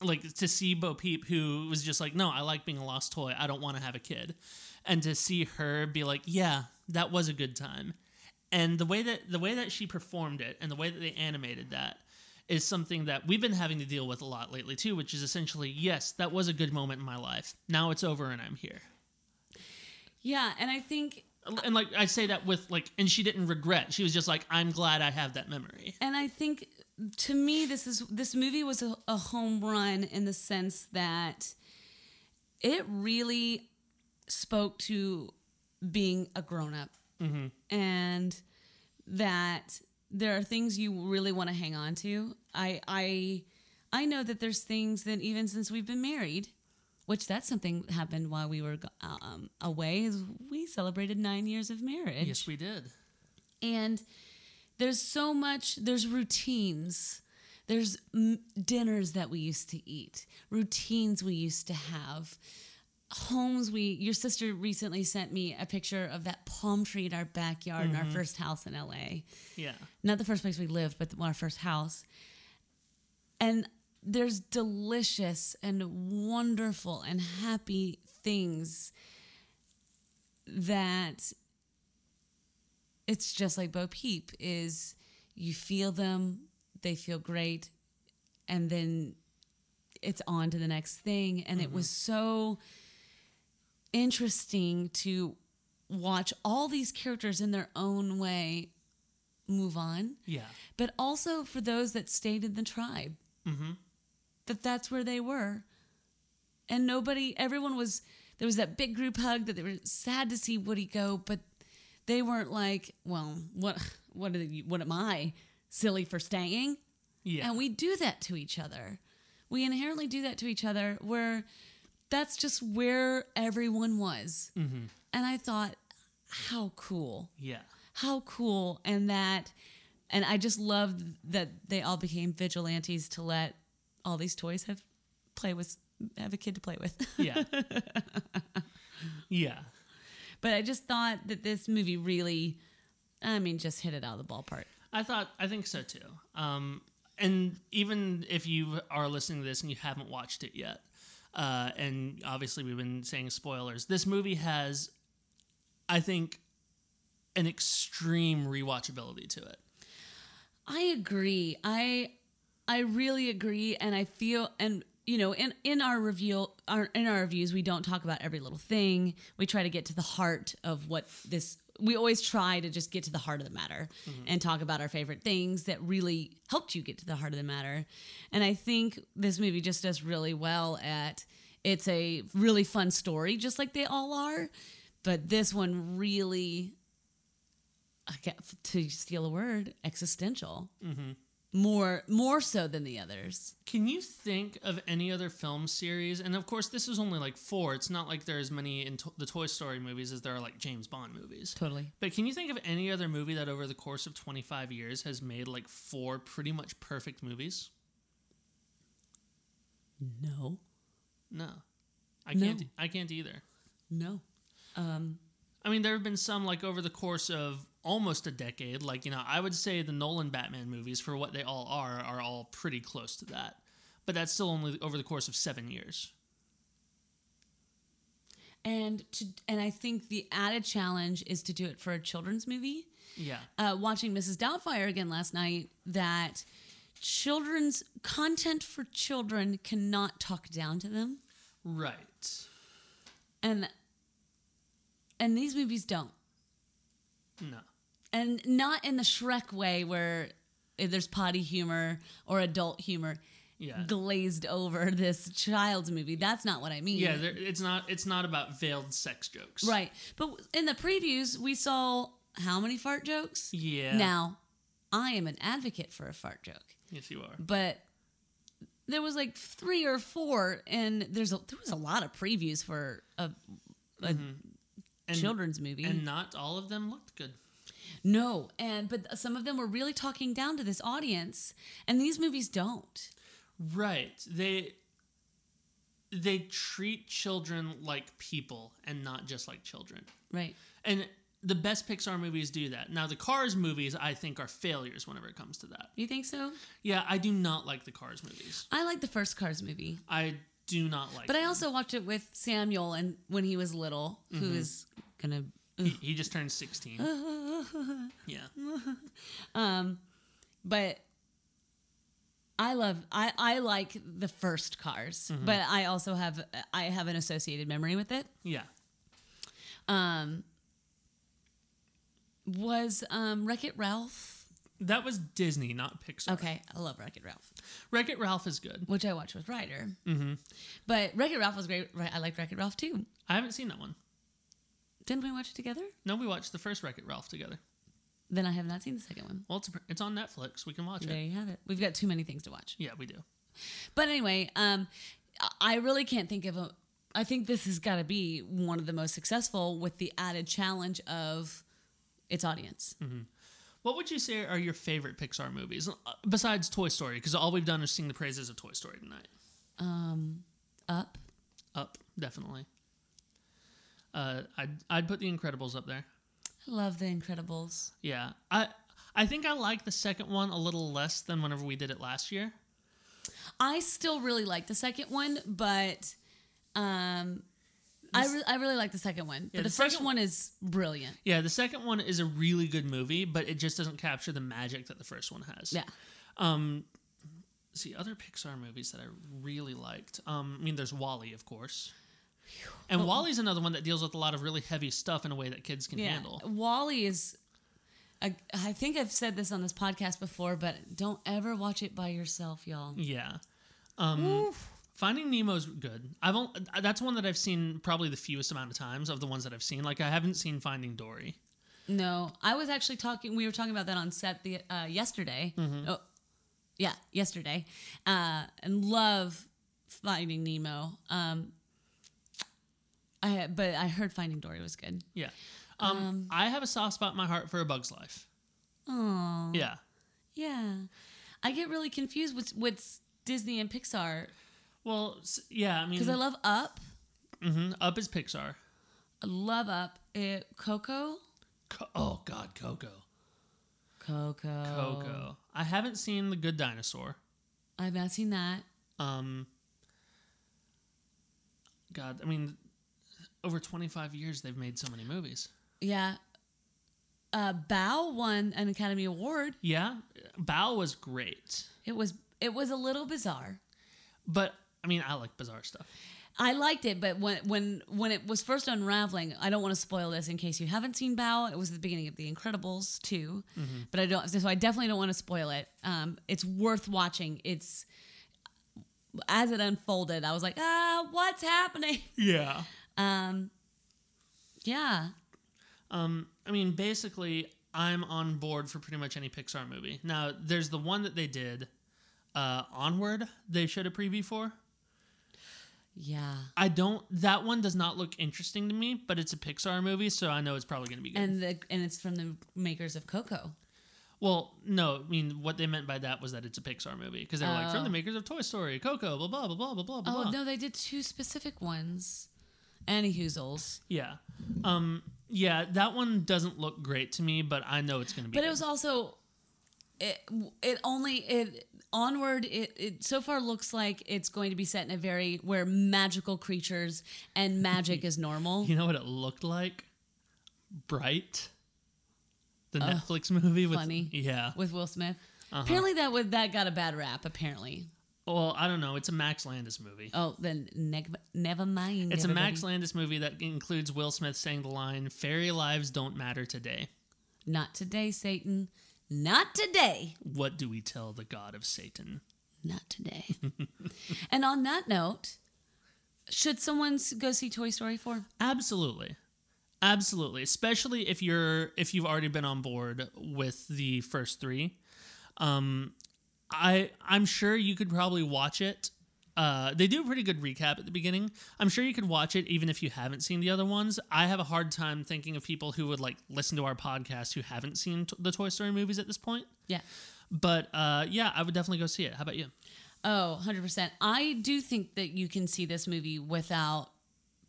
like, to see Bo Peep, who was just like, no, I like being a lost toy. I don't want to have a kid. And to see her be like, yeah, that was a good time. And the way that the way that she performed it and the way that they animated that is something that we've been having to deal with a lot lately too, which is essentially, yes, that was a good moment in my life. Now it's over and I'm here. Yeah, and I think... And like I say that with like... And she didn't regret. She was just like, I'm glad I have that memory. And I think, to me, this is this movie was a, a home run in the sense that it really spoke to being a grown-up. Mm-hmm. And that there are things you really want to hang on to. I I I know that there's things that even since we've been married, which that's something that happened while we were um, away, is we celebrated nine years of marriage. Yes, we did. And there's so much, there's routines. There's m- dinners that we used to eat, routines we used to have. Homes we your sister recently sent me a picture of that palm tree in our backyard, mm-hmm. in our first house in L A. Yeah. Not the first place we lived, but our first house. And there's delicious and wonderful and happy things that it's just like Bo Peep is you feel them, they feel great, and then it's on to the next thing. And mm-hmm. it was so interesting to watch all these characters in their own way move on. Yeah. But also for those that stayed in the tribe, mm-hmm. that that's where they were. And nobody, everyone was, there was that big group hug that they were sad to see Woody go, but they weren't like, well, what, what, are you, what am I? Silly for staying? Yeah. And we do that to each other. We inherently do that to each other where that's just where everyone was. Mm-hmm. And I thought, how cool. Yeah. How cool. And that, and I just loved that they all became vigilantes to let all these toys have play with, have a kid to play with. Yeah. Yeah. But I just thought that this movie really, I mean, just hit it out of the ballpark. I thought, I think so too. Um, And even if you are listening to this and you haven't watched it yet, uh, and obviously we've been saying spoilers, this movie has, I think, an extreme rewatchability to it. I agree. I I really agree, and I feel, and you know, in, in our review, our, in our reviews, we don't talk about every little thing. We try to get to the heart of what this. We always try to just get to the heart of the matter, mm-hmm. and talk about our favorite things that really helped you get to the heart of the matter. And I think this movie just does really well at, it's a really fun story, just like they all are. But this one really, I get, to steal a word, existential, mm-hmm. more, more so than the others. Can you think of any other film series? And of course, this is only like four. It's not like there are as many in to- the Toy Story movies as there are like James Bond movies. Totally. But can you think of any other movie that over the course of twenty-five years has made like four pretty much perfect movies? No. No. I no. can't. I can't either. No. Um, I mean, there have been some like over the course of almost a decade, like, you know, I would say the Nolan Batman movies, for what they all are, are all pretty close to that. But that's still only over the course of seven years. And to, and I think the added challenge is to do it for a children's movie. Yeah. Uh, watching Missus Doubtfire again last night, that children's content for children cannot talk down to them. Right. And and these movies don't. No. And not in the Shrek way where there's potty humor or adult humor, yeah. glazed over this child's movie. That's not what I mean. Yeah, there, it's not it's not about veiled sex jokes. Right. But in the previews, we saw how many fart jokes? Yeah. Now, I am an advocate for a fart joke. Yes, you are. But there was like three or four, and there's a, there was a lot of previews for a... a mm-hmm. And, children's movie, and not all of them looked good. No, and but some of them were really talking down to this audience, and these movies don't. Right. They they treat children like people and not just like children. Right. And the best Pixar movies do that. Now, the Cars movies, I think, are failures whenever it comes to that. You think so? Yeah, I do not like the Cars movies. I like the first Cars movie. I do not like it. But them. I also watched it with Samuel and when he was little, mm-hmm. who is going to... He, he just turned sixteen. Yeah. Um, but... I love, I, I like the first Cars, mm-hmm. but I also have, I have an associated memory with it. Yeah. Um, was, um, Wreck-It Ralph? That was Disney, not Pixar. Okay. I love Wreck-It Ralph. Wreck-It Ralph is good. Which I watched with Ryder. Mm-hmm. But Wreck-It Ralph was great. I liked Wreck-It Ralph too. I haven't seen that one. Didn't we watch it together? No, we watched the first Wreck-It Ralph together. Then I have not seen the second one. Well, it's, it's on Netflix. We can watch it. There you have it. We've got too many things to watch. Yeah, we do. But anyway, um, I really can't think of a... I think this has got to be one of the most successful with the added challenge of its audience. Mm-hmm. What would you say are your favorite Pixar movies, besides Toy Story? Because all we've done is sing the praises of Toy Story tonight. Um, Up. Up, definitely. Uh, I'd, I'd put The Incredibles up there. Love The Incredibles. Yeah. I I think I like the second one a little less than whenever we did it last year. I still really like the second one, but um, I, re- I really like the second one. Yeah, but the, the first one is brilliant. Yeah, the second one is a really good movie, but it just doesn't capture the magic that the first one has. Yeah. Um, see, other Pixar movies that I really liked. Um, I mean, there's WALL-E, of course. And oh. WALL-E's another one that deals with a lot of really heavy stuff in a way that kids can yeah. handle. WALL-E is, I, I think I've said this on this podcast before, but don't ever watch it by yourself, y'all. Yeah. Um, Finding Nemo's good. I've only, that's one that I've seen probably the fewest amount of times of the ones that I've seen. Like, I haven't seen Finding Dory. No. I was actually talking, we were talking about that on set the uh, yesterday. Mm-hmm. Oh, yeah, yesterday. Uh, and love Finding Nemo. Um I, but I heard Finding Dory was good. Yeah. Um, um, I have a soft spot in my heart for A Bug's Life. Oh. Yeah. Yeah. I get really confused with what's Disney and Pixar. Well, yeah, I mean... Because I love Up. Mm-hmm. Up is Pixar. I love Up. It, Coco? Co- oh, God, Coco. Coco. Coco. I haven't seen The Good Dinosaur. I've not seen that. Um. God, I mean... Over twenty-five years, they've made so many movies. Yeah. Uh, Bao won an Academy Award. Yeah. Bao was great. It was it was a little bizarre. But, I mean, I like bizarre stuff. I liked it, but when when, when it was first unraveling, I don't want to spoil this in case you haven't seen Bao. It was the beginning of The Incredibles, too. Mm-hmm. But I don't, so I definitely don't want to spoil it. Um, it's worth watching. It's, as it unfolded, I was like, ah, what's happening? Yeah. Um, yeah. Um, I mean, basically, I'm on board for pretty much any Pixar movie. Now, there's the one that they did, uh, Onward, they showed a preview for. Yeah. I don't, that one does not look interesting to me, but it's a Pixar movie, so I know it's probably going to be good. And the, and it's from the makers of Coco. Well, no, I mean, what they meant by that was that it's a Pixar movie, because they were oh. like, from the makers of Toy Story, Coco, blah, blah, blah, blah, blah, blah, blah. Oh, no, they did two specific ones. Annie Hoozles. Yeah. Um, yeah, that one doesn't look great to me, but I know it's going to be But good. It was also, it, it only, it Onward, it, it so far looks like it's going to be set in a very, where magical creatures and magic is normal. You know what it looked like? Bright. The uh, Netflix movie. With, funny. Yeah. With Will Smith. Uh-huh. Apparently that would, that got a bad rap, apparently. Well, I don't know. It's a Max Landis movie. Oh, then ne- never mind. It's everybody. A Max Landis movie that includes Will Smith saying the line, "Fairy lives don't matter today." Not today, Satan. Not today. What do we tell the God of Satan? Not today. And on that note, should someone go see Toy Story four? Absolutely. Absolutely. Especially if you're if you've already been on board with the first three. Um I, I'm sure you could probably watch it. Uh, they do a pretty good recap at the beginning. I'm sure you could watch it even if you haven't seen the other ones. I have a hard time thinking of people who would like listen to our podcast who haven't seen t- the Toy Story movies at this point. Yeah. But uh, yeah, I would definitely go see it. How about you? Oh, one hundred percent. I do think that you can see this movie without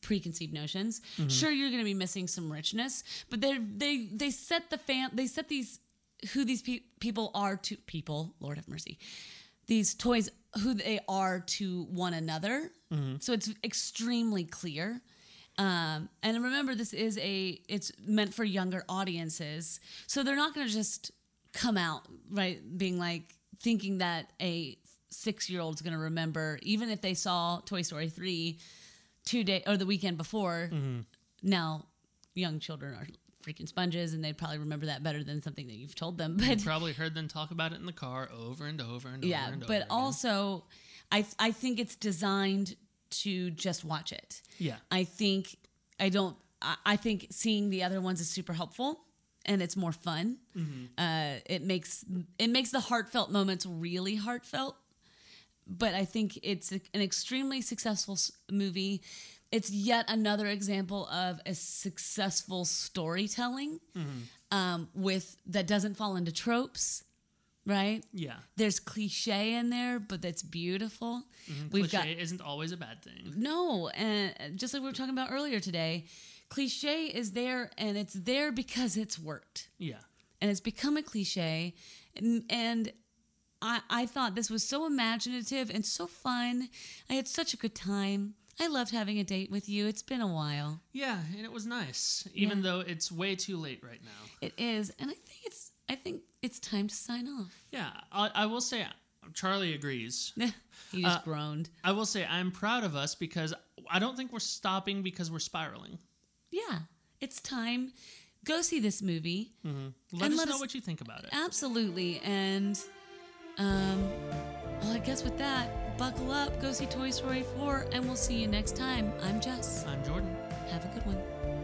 preconceived notions. Mm-hmm. Sure, you're going to be missing some richness, but they they they set the fan they set these who these pe- people are to people, Lord have mercy. These toys who they are to one another. Mm-hmm. So it's extremely clear. Um, and remember, this is a, it's meant for younger audiences. So they're not going to just come out, right, being like, thinking that a six-year-old's going to remember, even if they saw Toy Story three two day or the weekend before. Mm-hmm. Now, young children are freaking sponges, and they'd probably remember that better than something that you've told them. But you probably heard them talk about it in the car over and over and yeah, over and over. Yeah, but also, I th- I think it's designed to just watch it. Yeah. I think I don't. I, I think seeing the other ones is super helpful, and it's more fun. Mm-hmm. Uh, it makes it makes the heartfelt moments really heartfelt. But I think it's a, an extremely successful s- movie. It's yet another example of a successful storytelling, mm-hmm. um, with that doesn't fall into tropes, right? Yeah. There's cliche in there, but that's beautiful. Mm-hmm. We've cliche got, isn't always a bad thing. No, and just like we were talking about earlier today, cliche is there, and it's there because it's worked. Yeah. And it's become a cliche, and... and I, I thought this was so imaginative and so fun. I had such a good time. I loved having a date with you. It's been a while. Yeah, and it was nice, even yeah. though it's way too late right now. It is, and I think it's I think it's time to sign off. Yeah, I, I will say Charlie agrees. He just uh, groaned. I will say I'm proud of us because I don't think we're stopping because we're spiraling. Yeah, it's time. Go see this movie. Mm-hmm. Let us let know us, what you think about it. Absolutely, and... Um, well, I guess with that, buckle up, go see Toy Story four, and we'll see you next time. I'm Jess. I'm Jordan. Have a good one.